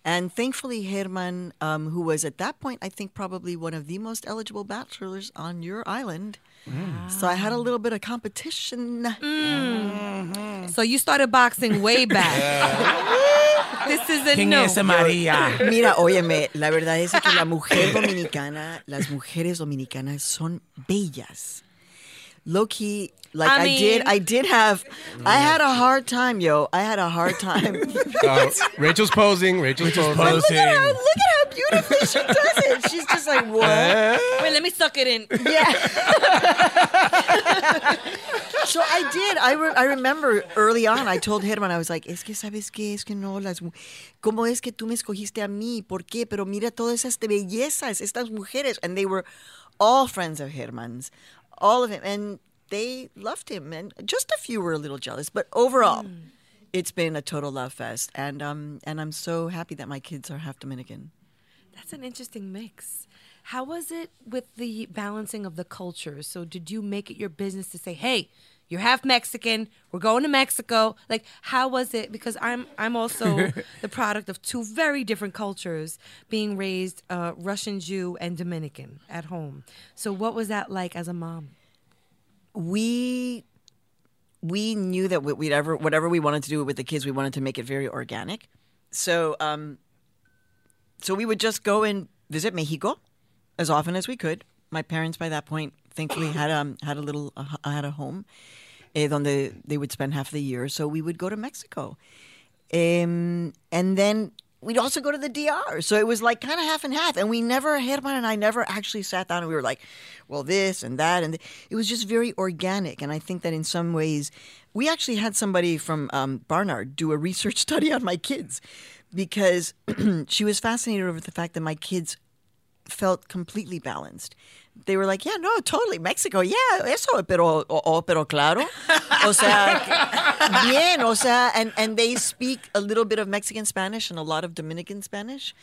And thankfully, Herman, who was at that point, I think probably one of the most eligible bachelors on your island. Mm. So I had a little bit of competition. Mm. Mm-hmm. So you started boxing way back. This is a no. Es María? Mira, óyeme, la verdad es que la mujer dominicana, las mujeres dominicanas son bellas. Low key, like I had a hard time, yo. I had a hard time. Rachel's posing. Look at how beautifully she does it. She's just like, what? Wait, let me suck it in. Yeah. So I did. I remember early on, I told Herman, I was like, es que sabes que es que no las, cómo es que tú me escogiste a mí, por qué, pero mira todas esas bellezas, estas mujeres, and they were all friends of Herman's. All of him, and they loved him, and just a few were a little jealous, but overall, it's been a total love fest, and I'm so happy that my kids are half Dominican. That's an interesting mix. How was it with the balancing of the cultures? So did you make it your business to say, hey, you're half Mexican, we're going to Mexico? Like, how was it? Because I'm also the product of two very different cultures, being raised Russian Jew and Dominican at home. So what was that like as a mom? We knew that whatever we wanted to do with the kids, we wanted to make it very organic. So so we would just go and visit Mexico as often as we could. My parents by that point thankfully had a home donde they would spend half the year. So we would go to Mexico. And then we'd also go to the DR. So it was like kind of half and half. And we never, Herman and I never actually sat down and we were like, well, this and that. And it was just very organic. And I think that in some ways, we actually had somebody from Barnard do a research study on my kids because she was fascinated over the fact that my kids felt completely balanced. They were like, yeah, no, totally, Mexico, yeah, eso, pero claro. O sea, bien, o sea, and they speak a little bit of Mexican Spanish and a lot of Dominican Spanish.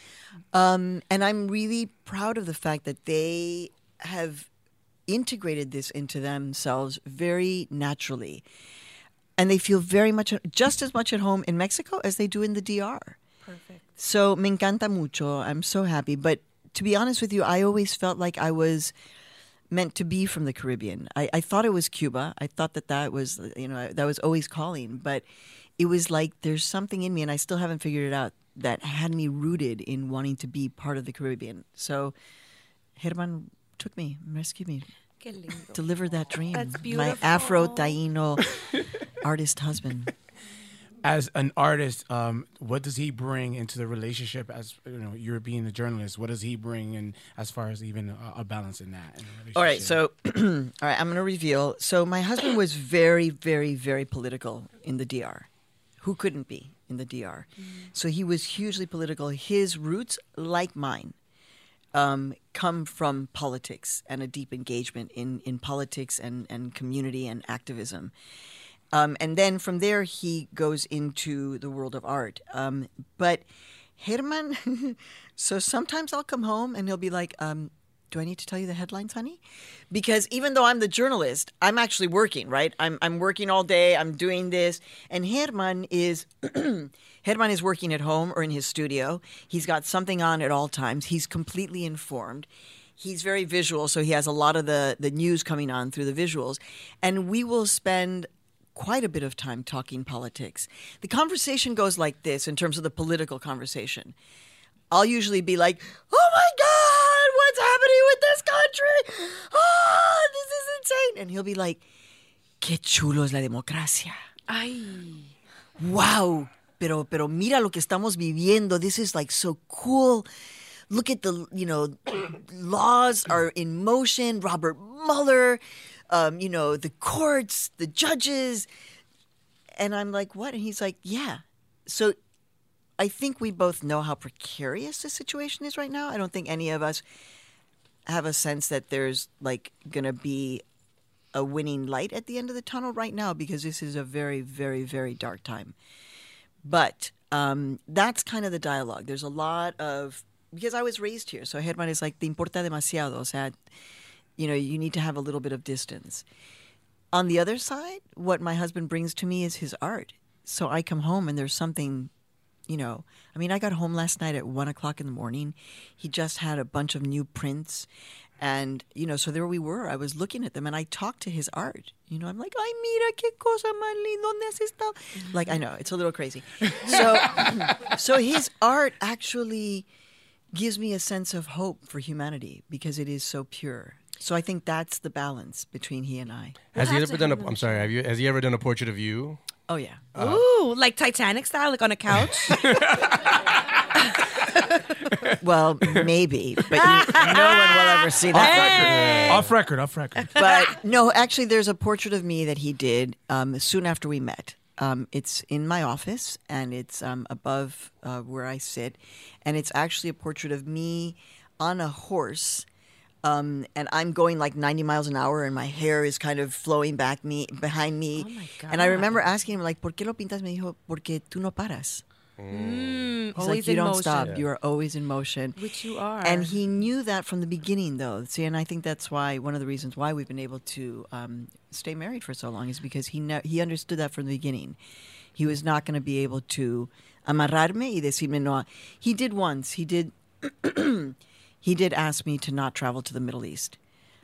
And I'm really proud of the fact that they have integrated this into themselves very naturally. And they feel very much, just as much at home in Mexico as they do in the DR. Perfect. So, me encanta mucho, I'm so happy, but to be honest with you, I always felt like I was meant to be from the Caribbean. I thought it was Cuba. I thought that was, you know, that was always calling. But it was like there's something in me, and I still haven't figured it out, that had me rooted in wanting to be part of the Caribbean. So Herman took me, rescued me, delivered that dream. That's beautiful. My Afro-Taino artist husband. As an artist, what does he bring into the relationship? As you know, you're being a journalist, what does he bring in as far as even a balance in that? In all right, so I'm going to reveal. So my husband was very, very, very political in the DR. Who couldn't be in the DR? Mm-hmm. So he was hugely political. His roots, like mine, come from politics and a deep engagement in politics and community and activism. And then from there, he goes into the world of art. But Herman, so sometimes I'll come home and he'll be like, do I need to tell you the headlines, honey? Because even though I'm the journalist, I'm actually working, right? I'm working all day. I'm doing this. And Herman is working at home or in his studio. He's got something on at all times. He's completely informed. He's very visual, so he has a lot of the news coming on through the visuals. And we will spend quite a bit of time talking politics. The conversation goes like this in terms of the political conversation. I'll usually be like, oh my God, what's happening with this country? Oh, this is insane. And he'll be like, qué chulo es la democracia. Ay. Wow, pero mira lo que estamos viviendo. This is like so cool. Look at the, you know, laws are in motion. Robert Mueller. you know, the courts, the judges. And I'm like, what? And he's like, yeah. So I think we both know how precarious the situation is right now. I don't think any of us have a sense that there's, like, going to be a winning light at the end of the tunnel right now, because this is a very, very, very dark time. But that's kind of the dialogue. There's a lot of, because I was raised here, so Herman is like, te importa demasiado. O sea, you know, you need to have a little bit of distance. On the other side, what my husband brings to me is his art. So I come home and there's something, you know, I mean, I got home last night at 1 o'clock in the morning. He just had a bunch of new prints. And, you know, so there we were. I was looking at them and I talked to his art. You know, I'm like, ay, mira, qué cosa más lindo, necesito. Like, I know, it's a little crazy. So his art actually gives me a sense of hope for humanity because it is so pure. So I think that's the balance between he and I. Has he ever done a portrait of you? Oh yeah. Ooh, like Titanic style, like on a couch. Well, maybe, but no one will ever see that. Off record. But no, actually, there's a portrait of me that he did soon after we met. It's in my office, and it's above where I sit, and it's actually a portrait of me on a horse. And I'm going like 90 miles an hour, and my hair is kind of flowing behind me. Oh my God. And I remember asking him, like, ¿Por qué lo pintas? Me dijo, porque tú no paras. Mm. He's like, you don't stop. Yeah. You are always in motion. Which you are. And he knew that from the beginning, though. See, and I think that's why, one of the reasons why we've been able to stay married for so long is because he understood that from the beginning. He was not going to be able to amarrarme y decirme no. He did once. He did ask me to not travel to the Middle East.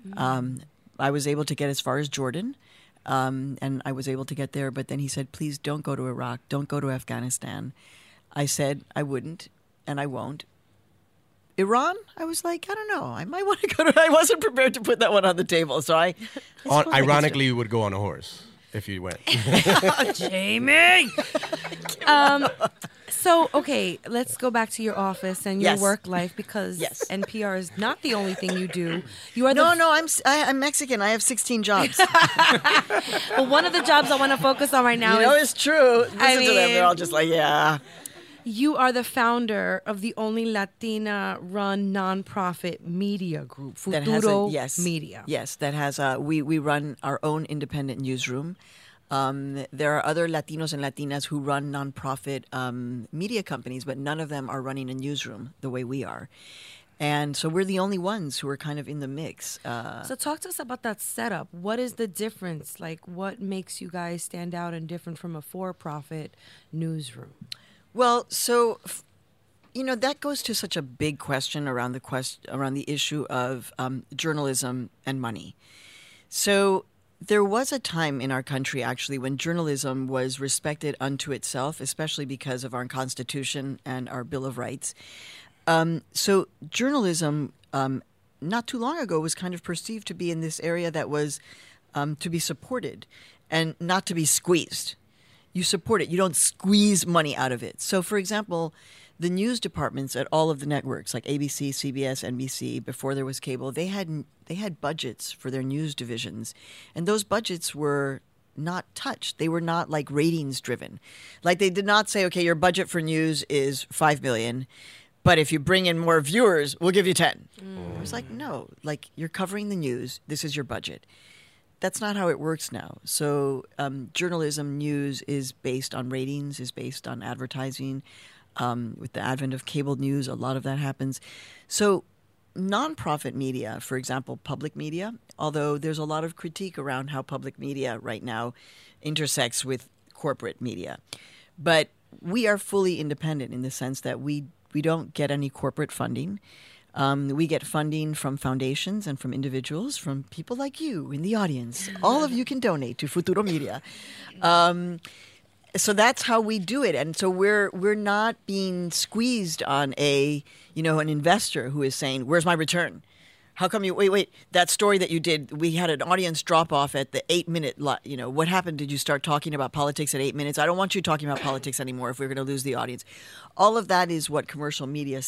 Mm-hmm. I was able to get as far as Jordan, and I was able to get there. But then he said, please don't go to Iraq. Don't go to Afghanistan. I said I wouldn't, and I won't. Iran? I was like, I don't know. I might want to go to... I wasn't prepared to put that one on the table. So ironically, you would go on a horse if you went. Oh, Jamie! So, okay, let's go back to your office and your work life, because NPR is not the only thing you do. You are I'm Mexican. I have 16 jobs. Well, one of the jobs I want to focus on right now is... it's true. Listen to them. They're all just like, yeah. You are the founder of the only Latina-run nonprofit media group, Futuro Media. Yes, that has... we run our own independent newsroom. There are other Latinos and Latinas who run nonprofit media companies, but none of them are running a newsroom the way we are. And so we're the only ones who are kind of in the mix. So talk to us about that setup. What is the difference? Like, what makes you guys stand out and different from a for-profit newsroom? Well, so, you know, that goes to such a big question around the issue of journalism and money. So... there was a time in our country, actually, when journalism was respected unto itself, especially because of our Constitution and our Bill of Rights. So journalism, not too long ago, was kind of perceived to be in this area that was to be supported and not to be squeezed. You support it. You don't squeeze money out of it. So, for example, the news departments at all of the networks, like ABC, CBS, NBC, before there was cable, they had budgets for their news divisions, and those budgets were not touched. They were not, like, ratings driven. Like, they did not say, okay, your budget for news is $5 million, but if you bring in more viewers, we'll give you 10. It was like, no, like, you're covering the news. This is your budget. That's not how it works now. So journalism news is based on ratings, is based on advertising. With the advent of cable news, a lot of that happens. So nonprofit media, for example, public media, although there's a lot of critique around how public media right now intersects with corporate media. But we are fully independent in the sense that we don't get any corporate funding. We get funding from foundations and from individuals, from people like you in the audience. All of you can donate to Futuro Media. So that's how we do it, and so we're not being squeezed on an investor who is saying, "Where's my return? How come you wait? That story that you did, we had an audience drop off at the 8-minute. What happened? Did you start talking about politics at 8 minutes? I don't want you talking about politics anymore. If we're going to lose the audience." All of that is what commercial media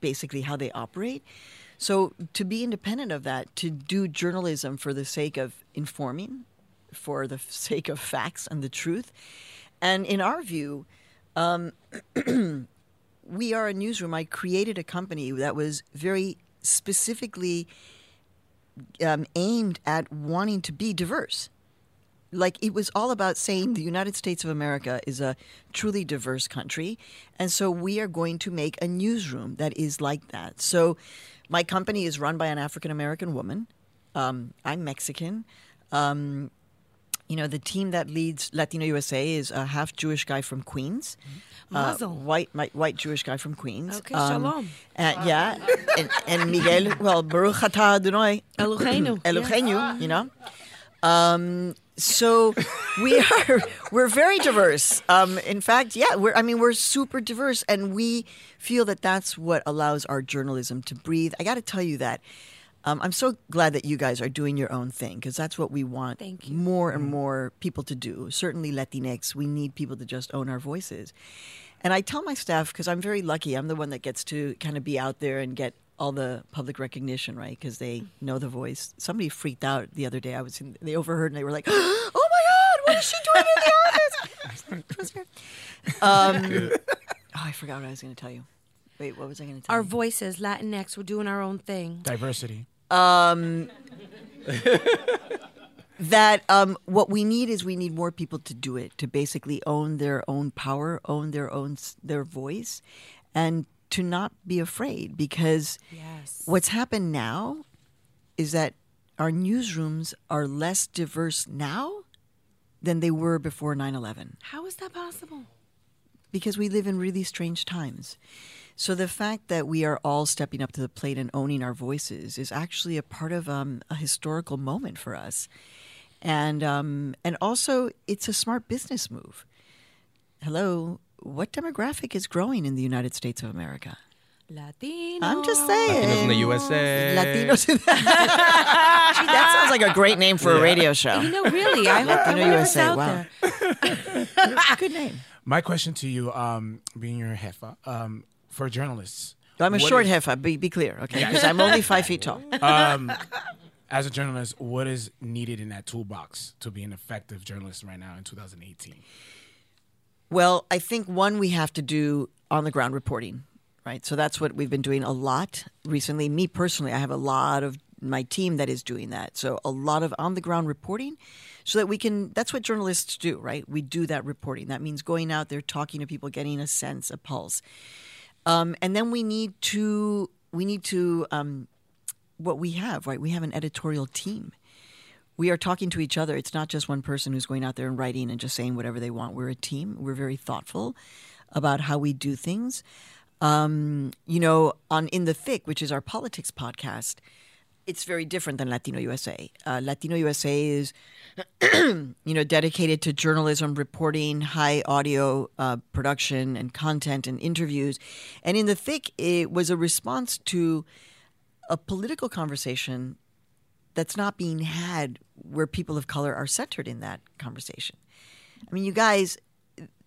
basically how they operate. So to be independent of that, to do journalism for the sake of informing for the sake of facts and the truth. And in our view, we are a newsroom. I created a company that was very specifically aimed at wanting to be diverse. Like, it was all about saying the United States of America is a truly diverse country, and so we are going to make a newsroom that is like that. So my company is run by an African-American woman. I'm Mexican. You know, the team that leads Latino USA is a half-Jewish guy from Queens. White Jewish guy from Queens. Okay, shalom. Yeah, and Miguel, well, Baruch Atah Adonai. Eloheinu. Eloheinu, you know. So we're very diverse. In fact, yeah, we're super diverse, and we feel that that's what allows our journalism to breathe. I got to tell you that I'm so glad that you guys are doing your own thing, because that's what we want more and more people to do. Certainly Latinx, we need people to just own our voices. And I tell my staff, because I'm very lucky, I'm the one that gets to kind of be out there and get all the public recognition, right? Because they know the voice. Somebody freaked out the other day. They overheard and they were like, "Oh my God, what is she doing in the office?" I forgot what I was going to tell you. Wait, what was I going to tell you? Our voices, Latinx, we're doing our own thing. Diversity. What we need is more people to do it, to basically own their own power, own their voice, and to not be afraid, because what's happened now is that our newsrooms are less diverse now than they were before 9/11. How is that possible? Because we live in really strange times. So the fact that we are all stepping up to the plate and owning our voices is actually a part of a historical moment for us. And also, it's a smart business move. Hello. What demographic is growing in the United States of America? Latinos. I'm just saying. Latinos in the USA. Latinos in the USA. That sounds like a great name for a radio show. You know, really. I hope Latino USA. Out wow. There. Good name. My question to you, being your jefa, for journalists. I'm a short jefa, be clear, okay? Because I'm only 5 feet tall. As a journalist, what is needed in that toolbox to be an effective journalist right now in 2018? Well, I think, one, we have to do on-the-ground reporting, right? So that's what we've been doing a lot recently. Me personally, I have a lot of my team that is doing that. So a lot of on-the-ground reporting so that we can – that's what journalists do, right? We do that reporting. That means going out there, talking to people, getting a sense, a pulse. And then we need to what we have, right? We have an editorial team. We are talking to each other. It's not just one person who's going out there and writing and just saying whatever they want. We're a team. We're very thoughtful about how we do things. You know, on In the Thick, which is our politics podcast, it's very different than Latino USA. Latino USA is, dedicated to journalism, reporting, high audio production and content and interviews. And In the Thick, it was a response to a political conversation that's not being had where people of color are centered in that conversation. I mean, you guys,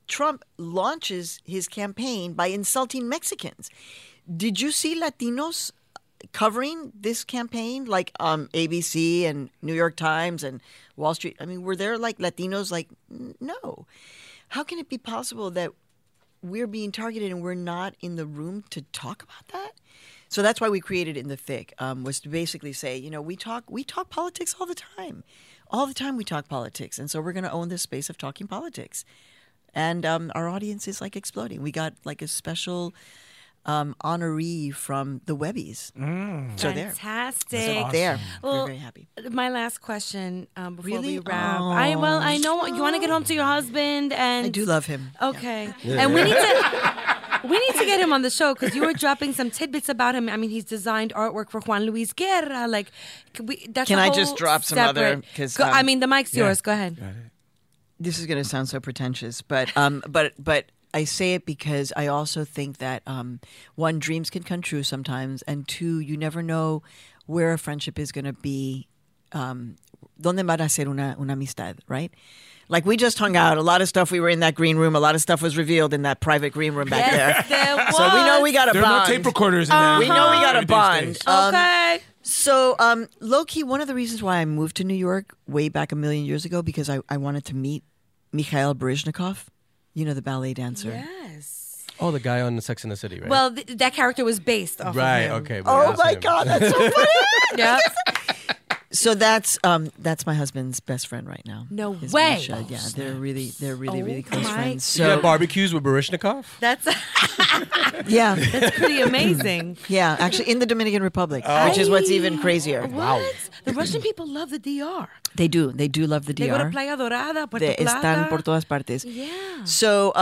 Trump launches his campaign by insulting Mexicans. Did you see Latinos covering this campaign, like ABC and New York Times and Wall Street? I mean, were there like Latinos? Like, no. How can it be possible that we're being targeted and we're not in the room to talk about that? So that's why we created In the Thick, was to basically say, we talk politics all the time. All the time we talk politics. And so we're going to own this space of talking politics. And our audience is, like, exploding. We got, like, a special honoree from the Webbies. So fantastic. Awesome. Well, we're very happy. My last question before we wrap. I know you want to get home to your husband. And I do love him. Okay. Yeah. And we need to... We need to get him on the show, because you were dropping some tidbits about him. I mean, he's designed artwork for Juan Luis Guerra. Like, can I just drop some other? The mic's yours. Go ahead. This is going to sound so pretentious, but I say it because I also think that one, dreams can come true sometimes, and two, you never know where a friendship is going to be. ¿Dónde va a ser una amistad? Right. Like, we just hung out. A lot of stuff, we were in that green room. A lot of stuff was revealed in that private green room back there. So we know we got a bond. There are no tape recorders in there. We know we got a bond. Okay. So, low-key, one of the reasons why I moved to New York way back a million years ago, because I wanted to meet Mikhail Baryshnikov, you know, the ballet dancer. Yes. Oh, the guy on the Sex and the City, right? Well, that character was based off of him. Right, okay. Oh, my God, that's so funny. Yeah. So that's my husband's best friend right now. No way. Misha. Yeah, they're really close friends. So, you got barbecues with Baryshnikov? That's yeah, that's pretty amazing. Yeah, actually in the Dominican Republic, which is what's even crazier. What? Wow. The Russian people love the DR. They do love the DR. They go to Playa Dorada, Puerto Plata. Están por todas partes. Yeah. So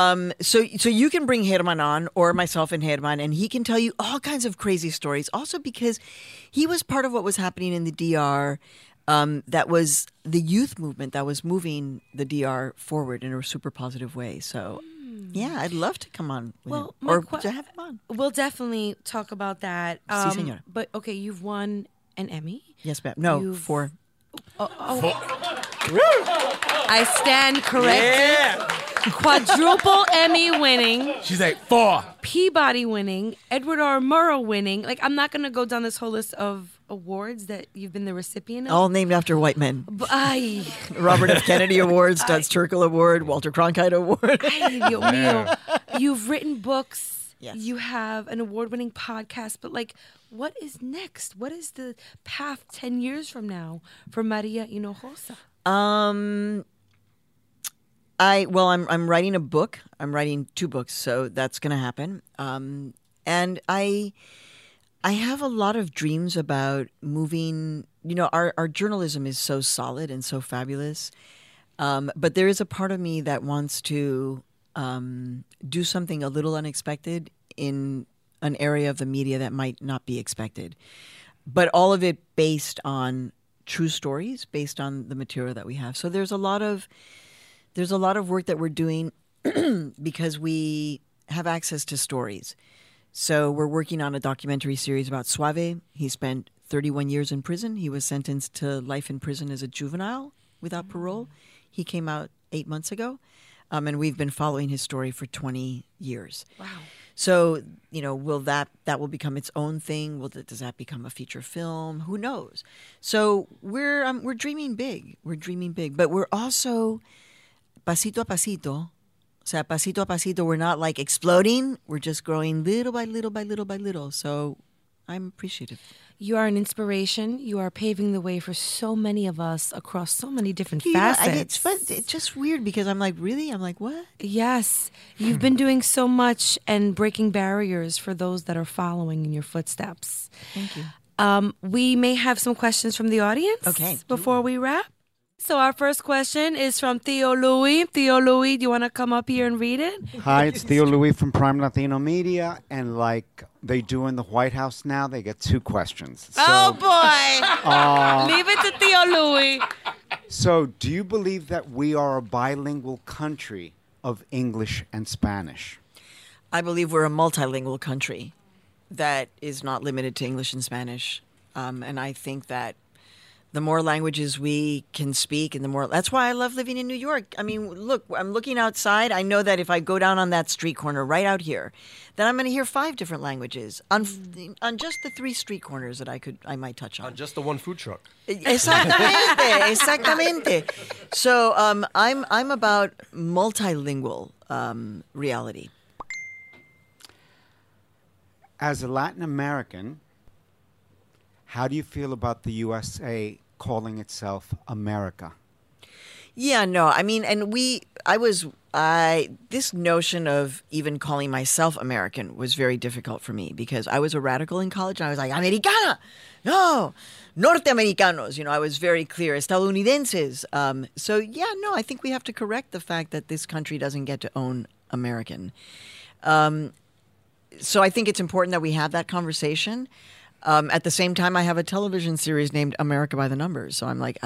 so you can bring Herman on, or myself and Herman, and he can tell you all kinds of crazy stories. Also because he was part of what was happening in the DR. That was the youth movement that was moving the DR forward in a super positive way. So, yeah, I'd love to come on with him. Or to have him on. We'll definitely talk about that. Si, señora. But, okay, you've won an Emmy. Yes, ma'am. No, four. Oh. I stand corrected. Yeah. Quadruple Emmy winning. She's like, four. Peabody winning. Edward R. Murrow winning. Like, I'm not going to go down this whole list of awards that you've been the recipient of? All named after white men. Robert F. Kennedy Award, Studs Terkel Award, Walter Cronkite Award. You've written books. Yes. You have an award-winning podcast. But, like, what is next? What is the path 10 years from now for Maria Hinojosa? I'm writing a book. I'm writing two books, so that's going to happen. And I have a lot of dreams about moving. You know, our journalism is so solid and so fabulous, but there is a part of me that wants to do something a little unexpected in an area of the media that might not be expected, but all of it based on true stories, based on the material that we have. So there's a lot of work that we're doing because we have access to stories. So we're working on a documentary series about Suave. He spent 31 years in prison. He was sentenced to life in prison as a juvenile without parole. He came out 8 months ago, and we've been following his story for 20 years. Wow. So, you know, will that will become its own thing? Does that become a feature film? Who knows? So we're dreaming big. We're dreaming big. But we're also, pasito a pasito, so pasito a pasito, we're not like exploding. We're just growing little by little by little by little. So I'm appreciative. You are an inspiration. You are paving the way for so many of us across so many different facets. And it's fun. It's just weird because I'm like, really? I'm like, what? Yes. You've been doing so much and breaking barriers for those that are following in your footsteps. Thank you. We may have some questions from the audience before we wrap. So our first question is from Theo Louis. Theo Louis, do you want to come up here and read it? Hi, it's Theo Louis from Prime Latino Media. And like they do in the White House now, they get two questions. So, oh, boy. Leave it to Theo Louis. So do you believe that we are a bilingual country of English and Spanish? I believe we're a multilingual country that is not limited to English and Spanish. And I think that the more languages we can speak, and the more... That's why I love living in New York. I mean, look, I'm looking outside. I know that if I go down on that street corner right out here, then I'm going to hear 5 different languages on just the 3 street corners that I might touch on. On just the one food truck. Exactamente. So I'm about multilingual reality. As a Latin American... How do you feel about the USA calling itself America? Yeah, no, I mean, and this notion of even calling myself American was very difficult for me because I was a radical in college and I was like, Americana, no, Norteamericanos, you know, I was very clear, Estadounidenses. So yeah, no, I think we have to correct the fact that this country doesn't get to own American. So I think it's important that we have that conversation. At the same time, I have a television series named America by the Numbers. So I'm like,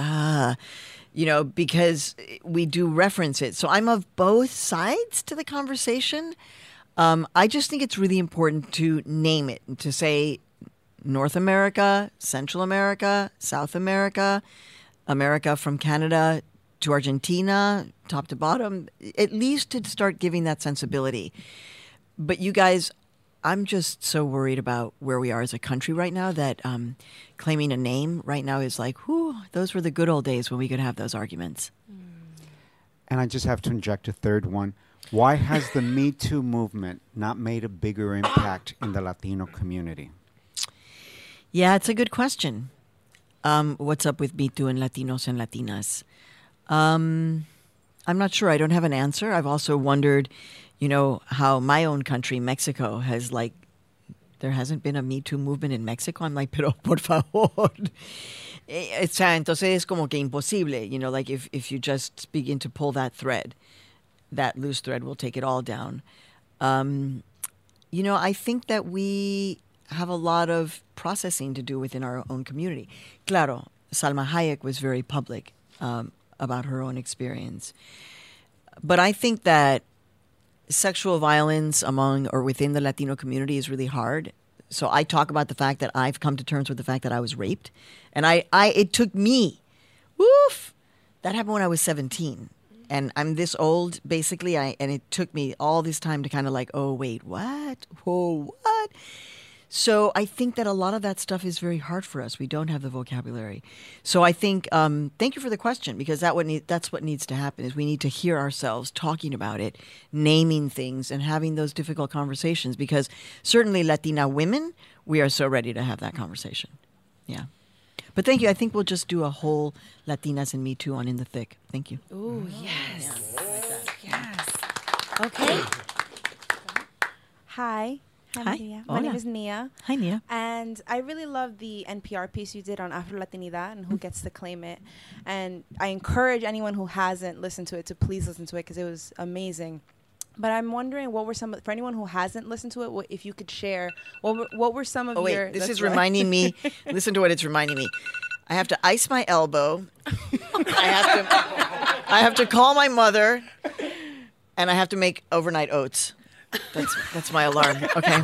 because we do reference it. So I'm of both sides to the conversation. I just think it's really important to name it and to say North America, Central America, South America, America from Canada to Argentina, top to bottom, at least to start giving that sensibility. But you guys, I'm just so worried about where we are as a country right now that claiming a name right now is like, whew, those were the good old days when we could have those arguments. And I just have to inject a third one. Why has the Me Too movement not made a bigger impact in the Latino community? Yeah, it's a good question. What's up with Me Too and Latinos and Latinas? I'm not sure. I don't have an answer. I've also wondered, you know, how my own country, Mexico, has like, there hasn't been a Me Too movement in Mexico. I'm like, pero por favor. Entonces es como que imposible. You know, like if you just begin to pull that thread, that loose thread will take it all down. You know, I think that we have a lot of processing to do within our own community. Claro, Salma Hayek was very public about her own experience. But I think that sexual violence among or within the Latino community is really hard. So I talk about the fact that I've come to terms with the fact that I was raped. And it took me, woof, that happened when I was 17. And I'm this old, basically, and it took me all this time to kind of like, oh, wait, what? Whoa, what? So I think that a lot of that stuff is very hard for us. We don't have the vocabulary. So I think, thank you for the question, because that's what needs to happen, is we need to hear ourselves talking about it, naming things, and having those difficult conversations, because certainly Latina women, we are so ready to have that conversation. Yeah. But thank you. I think we'll just do a whole Latinas and Me Too on In the Thick. Thank you. Ooh, yes. Yes. Okay. Hi. Hi, Mia. My name is Nia. Hi, Nia. And I really love the NPR piece you did on Afro-Latinidad and who gets to claim it. And I encourage anyone who hasn't listened to it to please listen to it, because it was amazing. But I'm wondering, what were some for anyone who hasn't listened to it? If you could share, what were some of your? Oh wait, this is reminding me. Listen to what it's reminding me. I have to ice my elbow. I have to call my mother, and I have to make overnight oats. That's my alarm. Okay.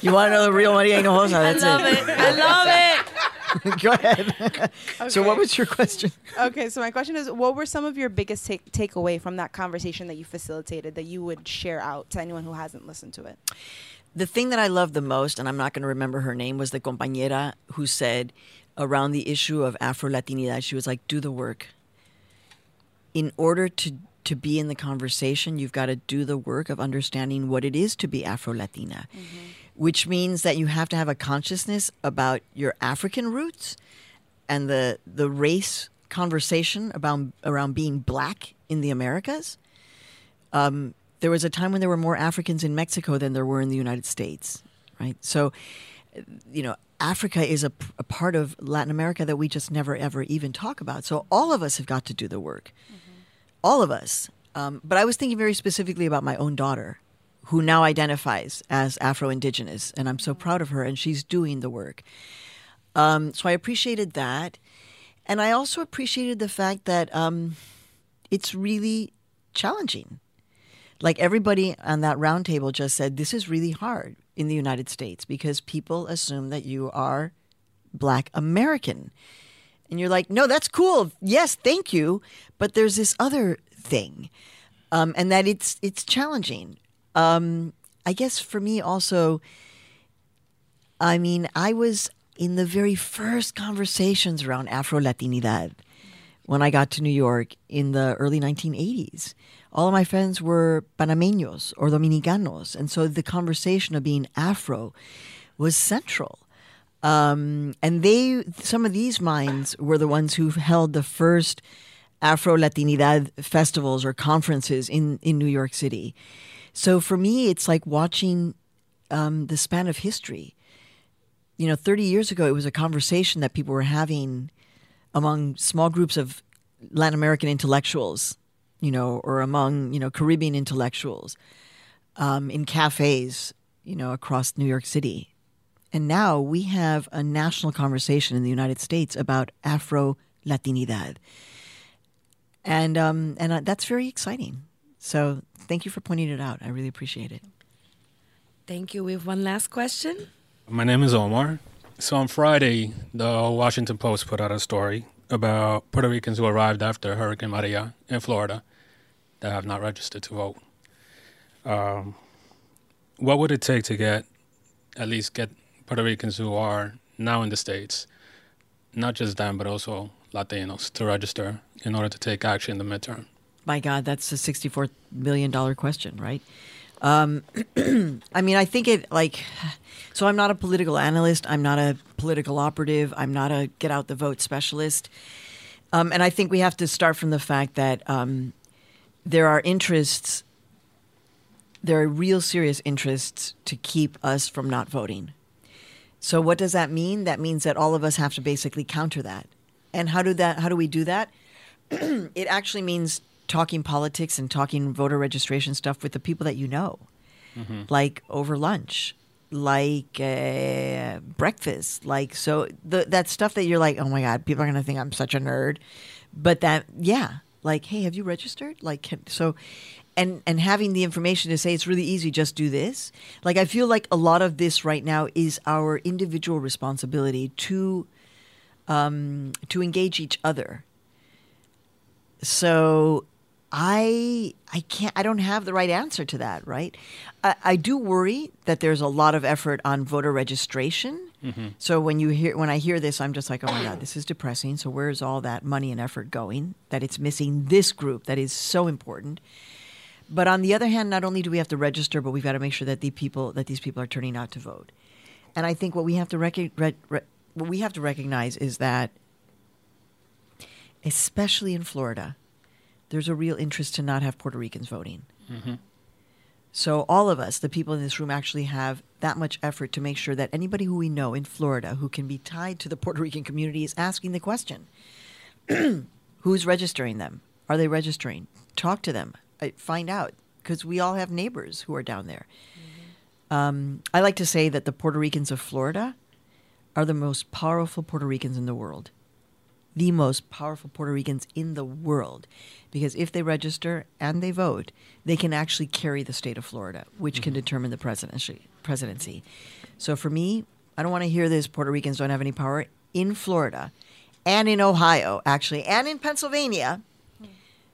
You want to know the real Maria Hinojosa? That's it. I love it. Go ahead. Okay. So what was your question? Okay, so my question is, what were some of your biggest takeaway from that conversation that you facilitated that you would share out to anyone who hasn't listened to it? The thing that I loved the most, and I'm not going to remember her name, was the compañera who said around the issue of Afro-Latinidad, she was like, do the work. In order to be in the conversation, you've got to do the work of understanding what it is to be Afro-Latina, which means that you have to have a consciousness about your African roots and the race conversation around being black in the Americas. There was a time when there were more Africans in Mexico than there were in the United States, right? So, you know, Africa is a part of Latin America that we just never, ever even talk about. So all of us have got to do the work. All of us. But I was thinking very specifically about my own daughter, who now identifies as Afro-Indigenous, and I'm so proud of her, and she's doing the work. So I appreciated that. And I also appreciated the fact that it's really challenging. Like everybody on that round table just said, this is really hard in the United States because people assume that you are Black American. And you're like, no, that's cool. Yes, thank you. But there's this other thing, and that it's challenging. I guess for me also, I mean, I was in the very first conversations around Afro-Latinidad when I got to New York in the early 1980s. All of my friends were Panameños or Dominicanos. And so the conversation of being Afro was central. And some of these minds were the ones who held the first Afro-Latinidad festivals or conferences in New York City. So for me, it's like watching the span of history. You know, 30 years ago, it was a conversation that people were having among small groups of Latin American intellectuals, you know, or among, you know, Caribbean intellectuals in cafes, you know, across New York City. And now we have a national conversation in the United States about Afro-Latinidad. And that's very exciting. So thank you for pointing it out. I really appreciate it. Thank you. We have one last question. My name is Omar. So on Friday, the Washington Post put out a story about Puerto Ricans who arrived after Hurricane Maria in Florida that have not registered to vote. What would it take to at least get Puerto Ricans who are now in the States, not just them, but also Latinos, to register in order to take action in the midterm? My God, that's a $64 million question, right? I mean, I think it, like, so I'm not a political analyst. I'm not a political operative. I'm not a get-out-the-vote specialist. And I think we have to start from the fact that there are interests, there are real serious interests to keep us from not voting. So what does that mean? That means that all of us have to basically counter that. And how do we do that? It actually means talking politics and talking voter registration stuff with the people that you know, mm-hmm. like over lunch, like breakfast, like that stuff that you're like, oh my God, people are gonna think I'm such a nerd, but that like, hey, have you registered? Like, and having the information to say it's really easy, just do this. Like, I feel like a lot of this right now is our individual responsibility to engage each other. So I don't have the right answer to that, right? I do worry that there's a lot of effort on voter registration. Mm-hmm. So when I hear this, I'm just like, oh my God, this is depressing. So where's all that money and effort going? That it's missing this group that is so important. But on the other hand, not only do we have to register, but we've got to make sure that these people are turning out to vote. And I think what we have to recognize is that, especially in Florida, there's a real interest to not have Puerto Ricans voting. Mm-hmm. So all of us, the people in this room, actually have that much effort to make sure that anybody who we know in Florida who can be tied to the Puerto Rican community is asking the question. Who's registering them? Are they registering? Talk to them. Find out, because we all have neighbors who are down there. Mm-hmm. I like to say that the Puerto Ricans of Florida are the most powerful Puerto Ricans in the world. The most powerful Puerto Ricans in the world, because if they register and they vote, they can actually carry the state of Florida, which mm-hmm. can determine the presidency. So for me, I don't want to hear this, Puerto Ricans don't have any power in Florida and in Ohio, actually, and in Pennsylvania,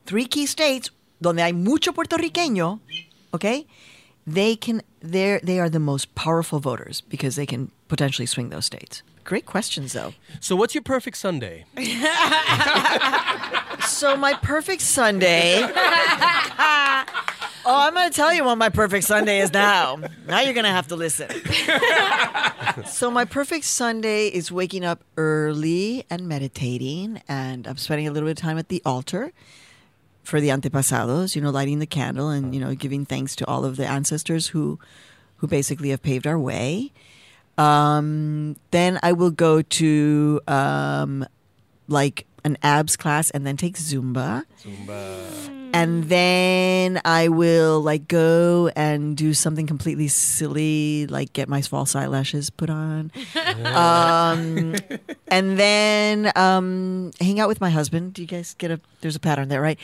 three key states donde hay mucho puertorriqueño, okay? They are the most powerful voters because they can potentially swing those states. Great questions, though. So what's your perfect Sunday? So my perfect Sunday... Oh, I'm going to tell you what my perfect Sunday is now. Now you're going to have to listen. So my perfect Sunday is waking up early and meditating, and I'm spending a little bit of time at the altar for the antepasados, you know, lighting the candle and, you know, giving thanks to all of the ancestors who basically have paved our way. Then I will go to like an abs class and then take Zumba. And then I will like go and do something completely silly, like get my false eyelashes put on. And then hang out with my husband. Do you guys get there's a pattern there, right?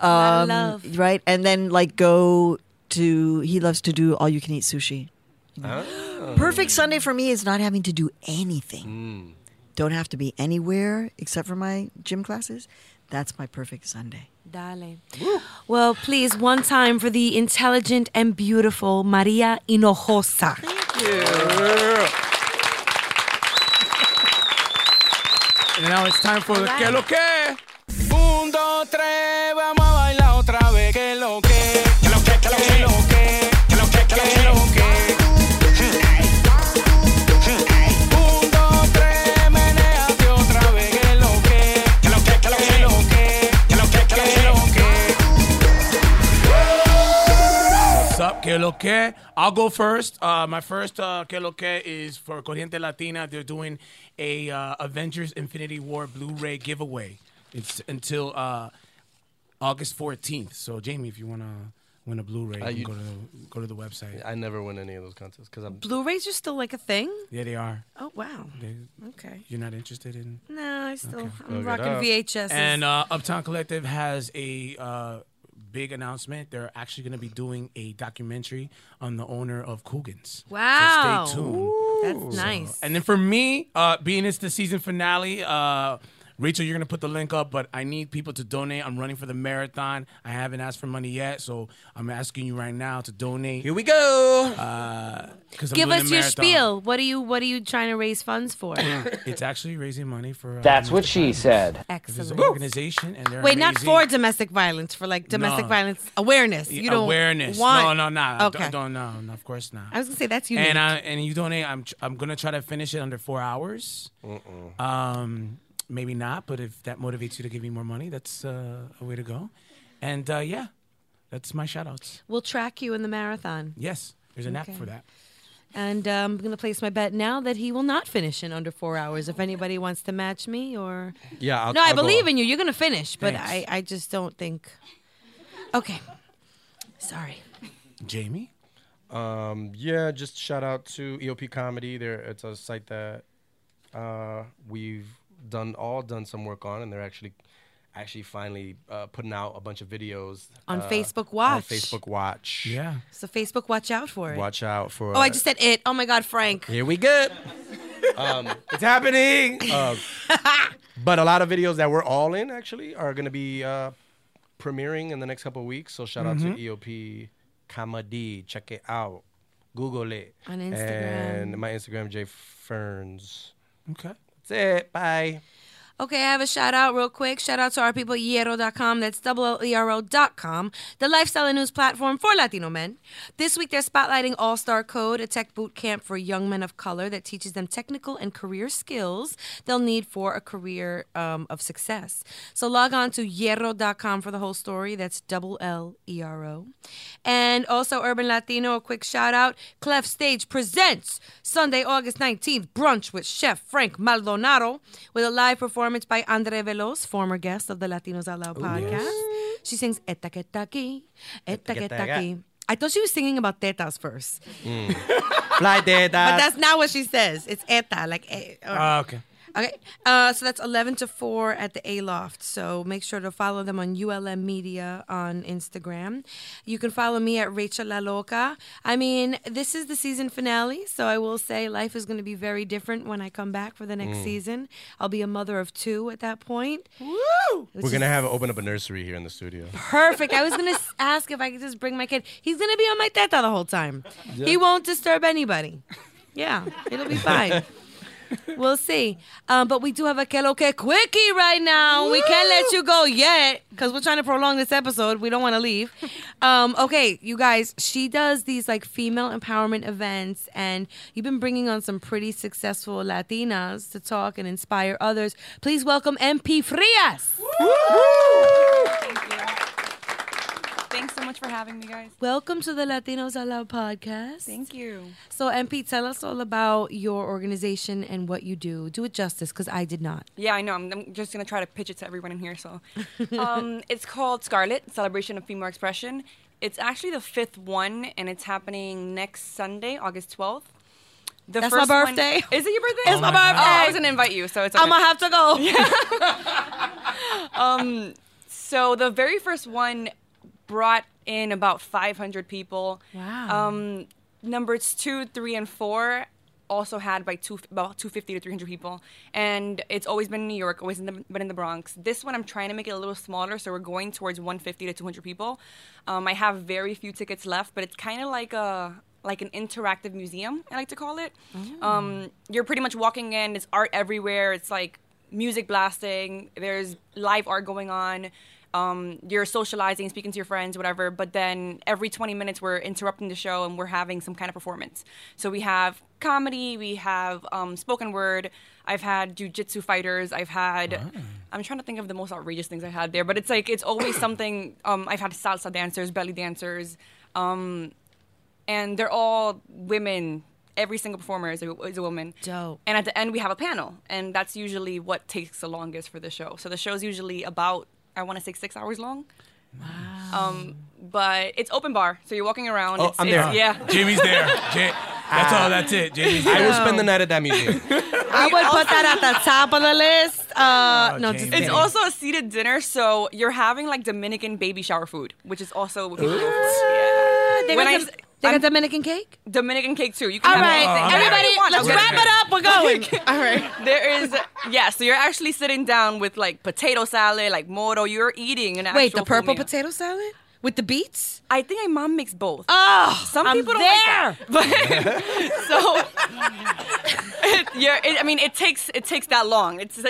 I love. Right. And then like he loves to do all you can eat sushi. Oh. Perfect Sunday for me is not having to do anything. Don't have to be anywhere except for my gym classes. That's my perfect Sunday. Dale. Woo. Well, please, one time for the intelligent and beautiful Maria Hinojosa. Thank you. And now it's time for the Que Lo Que. Un, dos, tres, vamos a bailar otra vez. Que Lo Que. Que Lo Que, Que Lo Que, Que Lo Que, Que Lo Que. Que Lo Que. I'll go first. My first Que Lo Que is for Corriente Latina. They're doing a Avengers Infinity War Blu-ray giveaway. It's until August 14th. So, Jamie, if you want to win a Blu-ray, you can go to the website. I never win any of those contests. Blu-rays are still like a thing? Yeah, they are. Oh, wow. Okay. You're not interested in? No, I'm rocking VHSs. And Uptown Collective has a... big announcement. They're actually going to be doing a documentary on the owner of Coogan's. Wow. So stay tuned. Ooh, that's nice. And then for me, being it's the season finale, Rachel, you're going to put the link up, but I need people to donate. I'm running for the marathon. I haven't asked for money yet, so I'm asking you right now to donate. Here we go. Give us your spiel. What are you trying to raise funds for? It's actually raising money for... That's what she said. Excellent. It's an organization, and they're amazing. Not for domestic violence, for like domestic violence awareness. You don't want... No. Okay. No, of course not. I was going to say, that's unique. And you donate, I'm going to try to finish it under 4 hours. Maybe not, but if that motivates you to give me more money, that's a way to go. And yeah, that's my shout outs. We'll track you in the marathon. Yes, there's an app for that. And I'm going to place my bet now that he will not finish in under 4 hours. If anybody wants to match me or... Yeah, I believe in you. You're going to finish, but I just don't think... Okay. Sorry. Jamie? Yeah, just shout out to EOP Comedy. It's a site that we've done some work on, and they're actually finally putting out a bunch of videos on Facebook Watch. Yeah. So Facebook, watch out for it. Watch out for... Oh, I just said it. Oh my God, Frank. Here we go. It's happening. But a lot of videos that we're all in actually are going to be premiering in the next couple of weeks. So shout out to EOP Comedy. Check it out. Google it. On Instagram. And my Instagram, jferns. Okay. That's it. Bye. Okay, I have a shout-out real quick. Shout-out to our people, hierro.com. That's hierro.com, the lifestyle and news platform for Latino men. This week, they're spotlighting All-Star Code, a tech boot camp for young men of color that teaches them technical and career skills they'll need for a career of success. So log on to hierro.com for the whole story. That's LLERO. And also, Urban Latino, a quick shout-out. Clef Stage presents Sunday, August 19th, Brunch with Chef Frank Maldonado with a live performance by Andre Veloz, former guest of the Latinos Out Loud podcast. Yes. She sings Eta Que Taki, Eta Que Taki. I thought she was singing about tetas first. Fly tetas. But that's not what she says. It's eta, like... okay. Okay, so that's 11 to 4 at the A-Loft. So make sure to follow them on ULM Media on Instagram. You can follow me at Rachel La Loca. I mean, this is the season finale, so I will say life is going to be very different when I come back for the next season. I'll be a mother of 2 at that point. Woo! We're going to have open up a nursery here in the studio. Perfect. I was going to ask if I could just bring my kid. He's going to be on my teta the whole time. Yep. He won't disturb anybody. Yeah, it'll be fine. We'll see. But we do have a Que Lo Que Quickie right now. Woo! We can't let you go yet because we're trying to prolong this episode. We don't want to leave. Okay, you guys, she does these like female empowerment events, and you've been bringing on some pretty successful Latinas to talk and inspire others. Please welcome MP Frias. Woo! Woo! Thank you. Thanks so much for having me, guys. Welcome to the Latinos Out Loud podcast. Thank you. So, MP, tell us all about your organization and what you do. Do it justice, because I did not. Yeah, I know. I'm just going to try to pitch it to everyone in here. So, it's called Scarlet: A Celebration of Female Expression. It's actually the 5th one, and it's happening next Sunday, August 12th. That's my birthday. Is it your birthday? It's my birthday. Oh, I was going to invite you, so it's okay. I'm going to have to go. Yeah. So, the very first one brought in about 500 people. Wow. Numbers 2, 3, and 4 also had by about 250 to 300 people. And it's always been in New York, always been in the Bronx. This one, I'm trying to make it a little smaller, so we're going towards 150 to 200 people. I have very few tickets left, but it's kind of like a... like an interactive museum, I like to call it. You're pretty much walking in. There's art everywhere. It's like music blasting. There's live art going on. You're socializing, speaking to your friends, whatever, but then every 20 minutes we're interrupting the show and we're having some kind of performance. So we have comedy, we have spoken word, I've had jiu-jitsu fighters, I've had... Wow. I'm trying to think of the most outrageous things I had there, but it's like, it's always something... I've had salsa dancers, belly dancers, and they're all women. Every single performer is a woman. Dope. And at the end we have a panel, and that's usually what takes the longest for the show. So the show's usually about... I want to say 6 hours long. Wow. But it's open bar, so you're walking around. Oh, I'm there. Yeah. Jamie's there. That's all. That's it. Jamie's there. I will spend the night at that museum. I would put that at the top of the list. It's also a seated dinner, so you're having like Dominican baby shower food, which is also... What? Yeah. They They got Dominican cake? Dominican cake, too. You can have anything. Everybody, let's wrap it up. We're going. All right. There is, yeah, so you're actually sitting down with, like, potato salad, like, moro. You're eating an actual meal. Potato salad? With the beets? I think my mom makes both. Oh, some people don't like that. So, I mean, it takes that long. It's a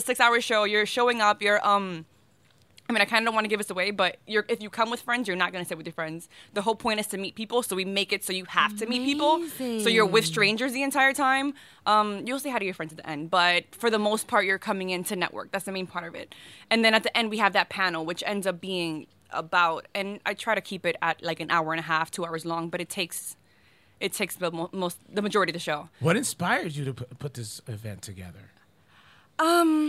6-hour show. You're showing up. You're I mean, I kind of don't want to give this away, but if you come with friends, you're not going to sit with your friends. The whole point is to meet people, so we make it so you have to meet people. So you're with strangers the entire time. You'll say hi to your friends at the end, but for the most part, you're coming in to network. That's the main part of it. And then at the end, we have that panel, which ends up being about, and I try to keep it at like an hour and a half, 2 hours long, but it takes the majority of the show. What inspired you to put this event together? I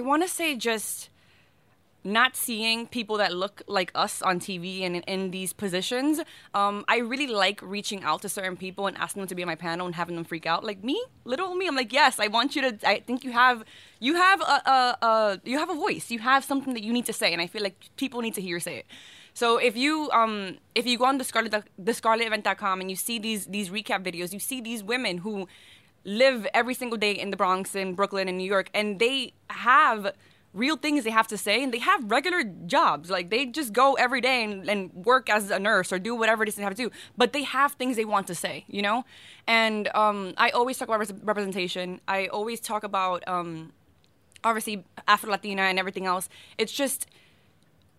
want to say just not seeing people that look like us on TV and in these positions. I really like reaching out to certain people and asking them to be on my panel and having them freak out. Like me, little me. I'm like, yes, I want you to. I think you have a voice. You have something that you need to say, and I feel like people need to hear you say it. So if you go on thescarletevent.com and you see these recap videos, you see these women who live every single day in the Bronx and Brooklyn and New York, and they have real things they have to say, and they have regular jobs. Like, they just go every day and work as a nurse or do whatever it is they have to do. But they have things they want to say, you know? And I always talk about representation. I always talk about, obviously, Afro-Latina and everything else. It's just,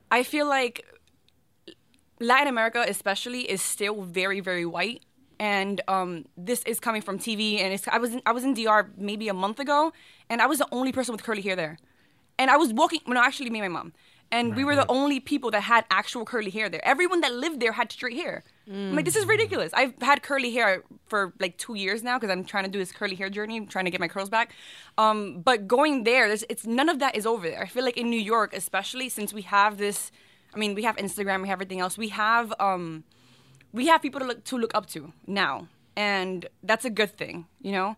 I feel like Latin America especially is still very, very white. And this is coming from TV. And I was in DR maybe a month ago, and I was the only person with curly hair there. And I was walking, no, actually me and my mom. And we were the only people that had actual curly hair there. Everyone that lived there had straight hair. I'm like, this is ridiculous. I've had curly hair for like 2 years now because I'm trying to do this curly hair journey. I'm trying to get my curls back. But going there, it's none of that is over there. I feel like in New York, especially since we have this, I mean, we have Instagram, we have everything else. We have people to look up to now. And that's a good thing, you know?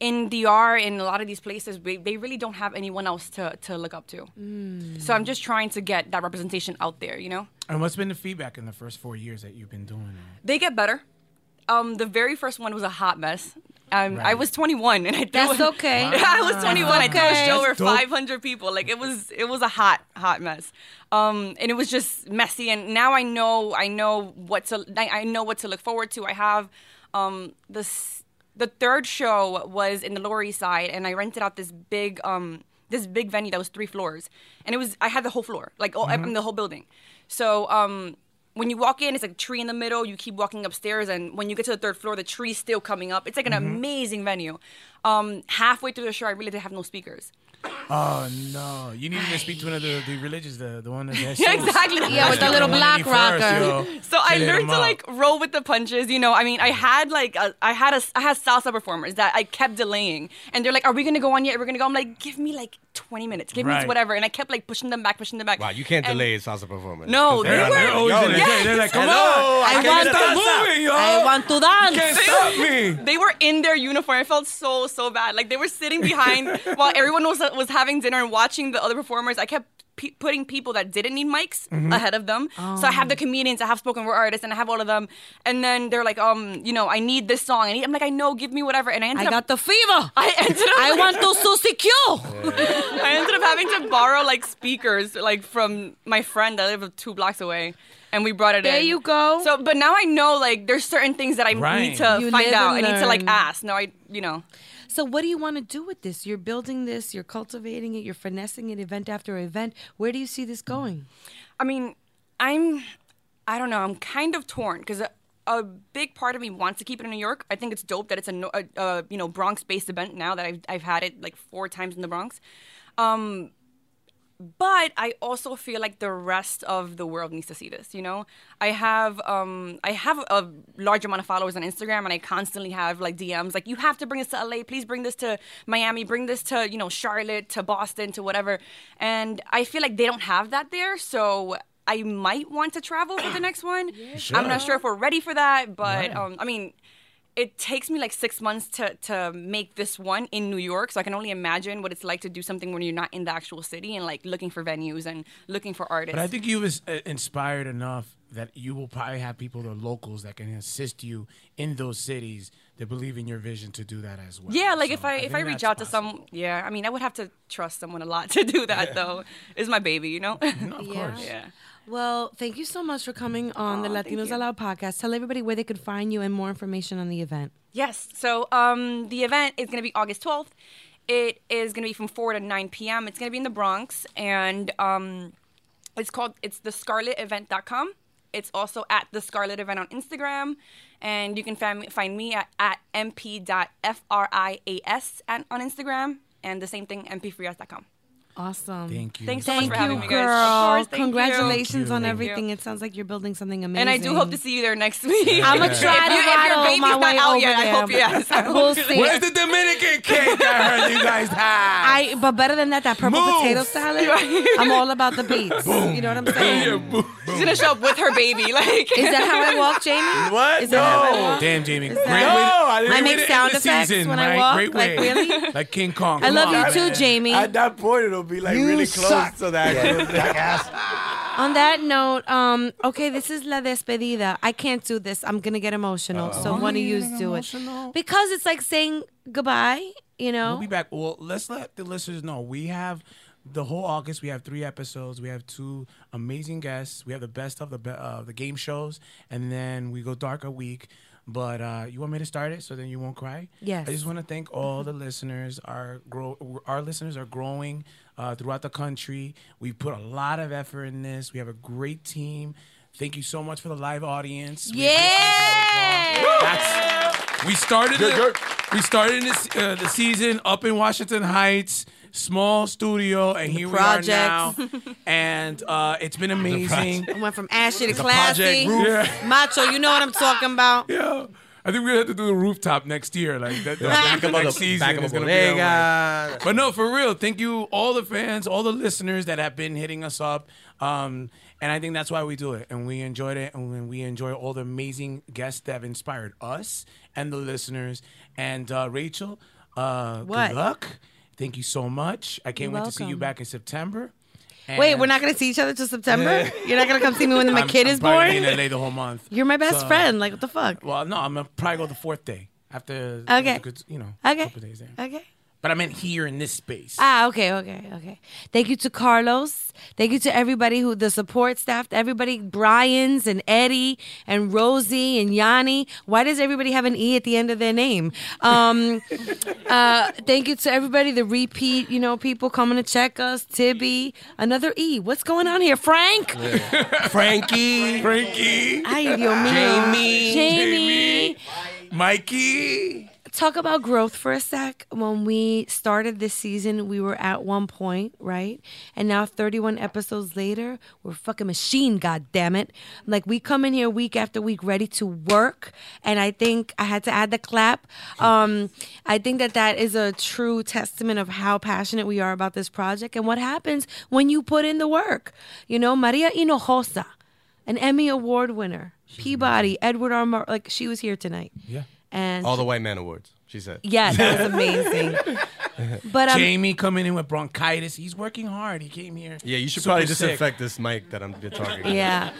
In DR, in a lot of these places, they really don't have anyone else to look up to. So I'm just trying to get that representation out there, you know? And what's been the feedback in the first 4 years that you've been doing it? They get better. The very first one was a hot mess. I was 21, and I threw I threw a show where 500 people. Like, it was a hot mess, and it was just messy. And now I know what to look forward to. I have The third show was in the Lower East Side, and I rented out this big venue that was 3 floors, and I had the whole floor, like the whole building. So when you walk in, it's like a tree in the middle. You keep walking upstairs, and when you get to the 3rd floor, the tree's still coming up. It's like an amazing venue. Halfway through the show, I really did have no speakers. Oh no! You needed to speak to one of the religious, the one that has exactly, yeah, with the little black rocker. So I learned to like roll with the punches, you know. I mean, I had salsa performers that I kept delaying, and they're like, "Are we gonna go on yet? We're gonna go." I'm like, "Give me like 20 minutes, give me whatever," and I kept like pushing them back. Wow, you can't delay a salsa performance. No, they're always in it. They're like, "Come on, I want to dance. You can't stop me." They were in their uniform. I felt so bad. Like they were sitting behind while everyone was having dinner and watching the other performers. I kept putting people that didn't need mics ahead of them. Oh. So I have the comedians, I have spoken word artists, and I have all of them. And then they're like, you know, I need this song. And I'm like, I know, give me whatever. And I got the fever. I want to Susie Q. I ended up having to borrow like speakers like from my friend that lived 2 blocks away. And we brought it in. There you go. So, but now I know like there's certain things that I need to find out. I need to like ask. No, you know. So what do you want to do with this? You're building this, you're cultivating it, you're finessing it event after event. Where do you see this going? I mean, I don't know, I'm kind of torn because a big part of me wants to keep it in New York. I think it's dope that it's a you know, Bronx-based event now that I've had it like 4 times in the Bronx. But I also feel like the rest of the world needs to see this, you know? I have a large amount of followers on Instagram, and I constantly have, like, DMs. Like, you have to bring this to LA. Please bring this to Miami. Bring this to, you know, Charlotte, to Boston, to whatever. And I feel like they don't have that there, so I might want to travel for the next one. Yeah, sure. I'm not sure if we're ready for that, but, I mean, it takes me like 6 months to make this one in New York, so I can only imagine what it's like to do something when you're not in the actual city and like looking for venues and looking for artists. But I think you was inspired enough that you will probably have people that are locals that can assist you in those cities that believe in your vision to do that as well. Yeah, like so if I reach out to some, yeah, I mean, I would have to trust someone a lot to do that, yeah. though. It's my baby, you know? No, of yeah. course. Yeah. Well, thank you so much for coming on the Latinos Out Loud podcast. Tell everybody where they could find you and more information on the event. Yes. So the event is going to be August 12th. It is going to be from 4 to 9 p.m. It's going to be in the Bronx. And it's called, it's thescarletevent.com. It's also at The Scarlet Event on Instagram. And you can find me at mp.frias on Instagram. And the same thing, mpfrias.com. Awesome. Thank you. Thanks so much for having me, guys. Of course, thank you. Congratulations on everything. It sounds like you're building something amazing. And I do hope to see you there next week. Yeah. I'm going to try to ride my way over there. I hope you guys. We'll see. Where's the Dominican cake I heard you guys have? But better than that purple potato salad. I'm all about the beats. Boom. You know what I'm saying? Boom. She's going to show up with her baby. Like, is that how I walk, Jamie? What? Is that how I walk? Damn, Jamie. No, I make sound effects when I walk. Like, really? Like King Kong. I love you too, Jamie. At that point, it'll be like you really close to that. Yeah. That ass. On that note, okay, this is la despedida. I can't do this. I'm gonna get emotional. So one of you do it because it's like saying goodbye. You know, we'll be back. Well, let's let the listeners know we have the whole August. We have 3 episodes. We have 2 amazing guests. We have the best of the game shows, and then we go dark a week. But you want me to start it so then you won't cry? Yes. I just want to thank all the listeners. Our listeners are growing throughout the country. We put a lot of effort in this. We have a great team. Thank you so much for the live audience. Yeah! We started the season up in Washington Heights. Small studio, and here we are now. And it's been amazing. I went from ashy to classy. Yeah. Macho, you know what I'm talking about. Yeah. I think we're going to have to do the rooftop next year. Like, next season is going to be that way. But no, for real, thank you, all the fans, all the listeners that have been hitting us up. And I think that's why we do it. And we enjoyed it. And we enjoy all the amazing guests that have inspired us and the listeners. And Rachel, good luck. Thank you so much. I can't wait to see you back in September. And wait, we're not going to see each other till September? You're not going to come see me when my kid is born? I'm in LA the whole month. You're my best friend. Like, what the fuck? Well, no, I'm going to probably go the 4th day after a couple days there. Okay. But I meant here in this space. Ah, okay. Thank you to Carlos. Thank you to everybody the support staff, everybody, Brian's and Eddie and Rosie and Yanni. Why does everybody have an E at the end of their name? Thank you to everybody, the repeat, people coming to check us, Tibby, another E. What's going on here? Frank? Yeah. Frankie. Ay, Dios mío. Jamie. Mikey. Talk about growth for a sec. When we started this season, we were at one point, right? And now 31 episodes later, we're a fucking machine, goddammit. Like, we come in here week after week ready to work. And I think I had to add the clap. I think that is a true testament of how passionate we are about this project and what happens when you put in the work. Maria Hinojosa, an Emmy Award winner, Peabody, Edward R. Murrow, like, she was here tonight. Yeah. And all the white man awards, she said. Yeah, that was amazing. But Jamie coming in with bronchitis. He's working hard. He came here. Yeah, you should probably disinfect this mic that I'm talking about. Yeah.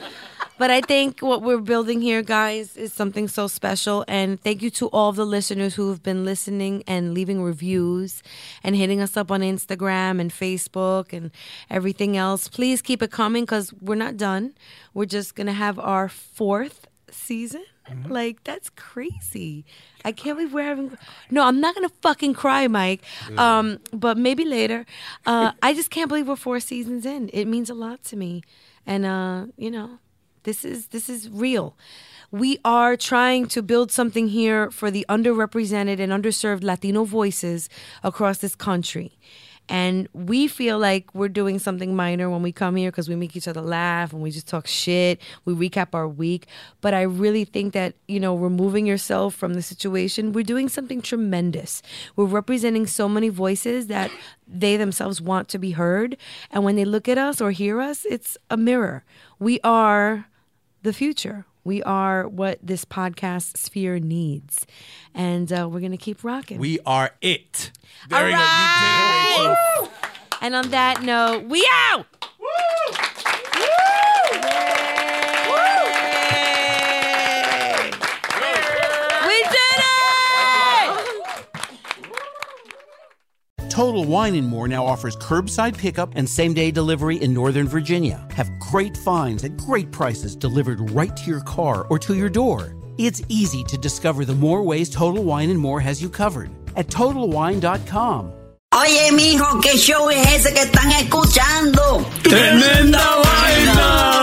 But I think what we're building here, guys, is something so special. And thank you to all the listeners who have been listening and leaving reviews and hitting us up on Instagram and Facebook and everything else. Please keep it coming because we're not done. We're just going to have our 4th season. Like, that's crazy. I can't believe we're having... No, I'm not going to fucking cry, Mike. But maybe later. I just can't believe we're 4 seasons in. It means a lot to me. And, this is real. We are trying to build something here for the underrepresented and underserved Latino voices across this country. And we feel like we're doing something minor when we come here because we make each other laugh and we just talk shit. We recap our week. But I really think that, removing yourself from the situation, we're doing something tremendous. We're representing so many voices that they themselves want to be heard. And when they look at us or hear us, it's a mirror. We are the future. We are what this podcast sphere needs. And we're going to keep rocking. We are it. All right. And on that note, we out. Woo! Woo! Woo! Total Wine & More now offers curbside pickup and same-day delivery in Northern Virginia. Have great finds at great prices delivered right to your car or to your door. It's easy to discover the more ways Total Wine & More has you covered at TotalWine.com. Oye, mijo, ¿qué show es ese que están escuchando? ¡Tremenda vaina!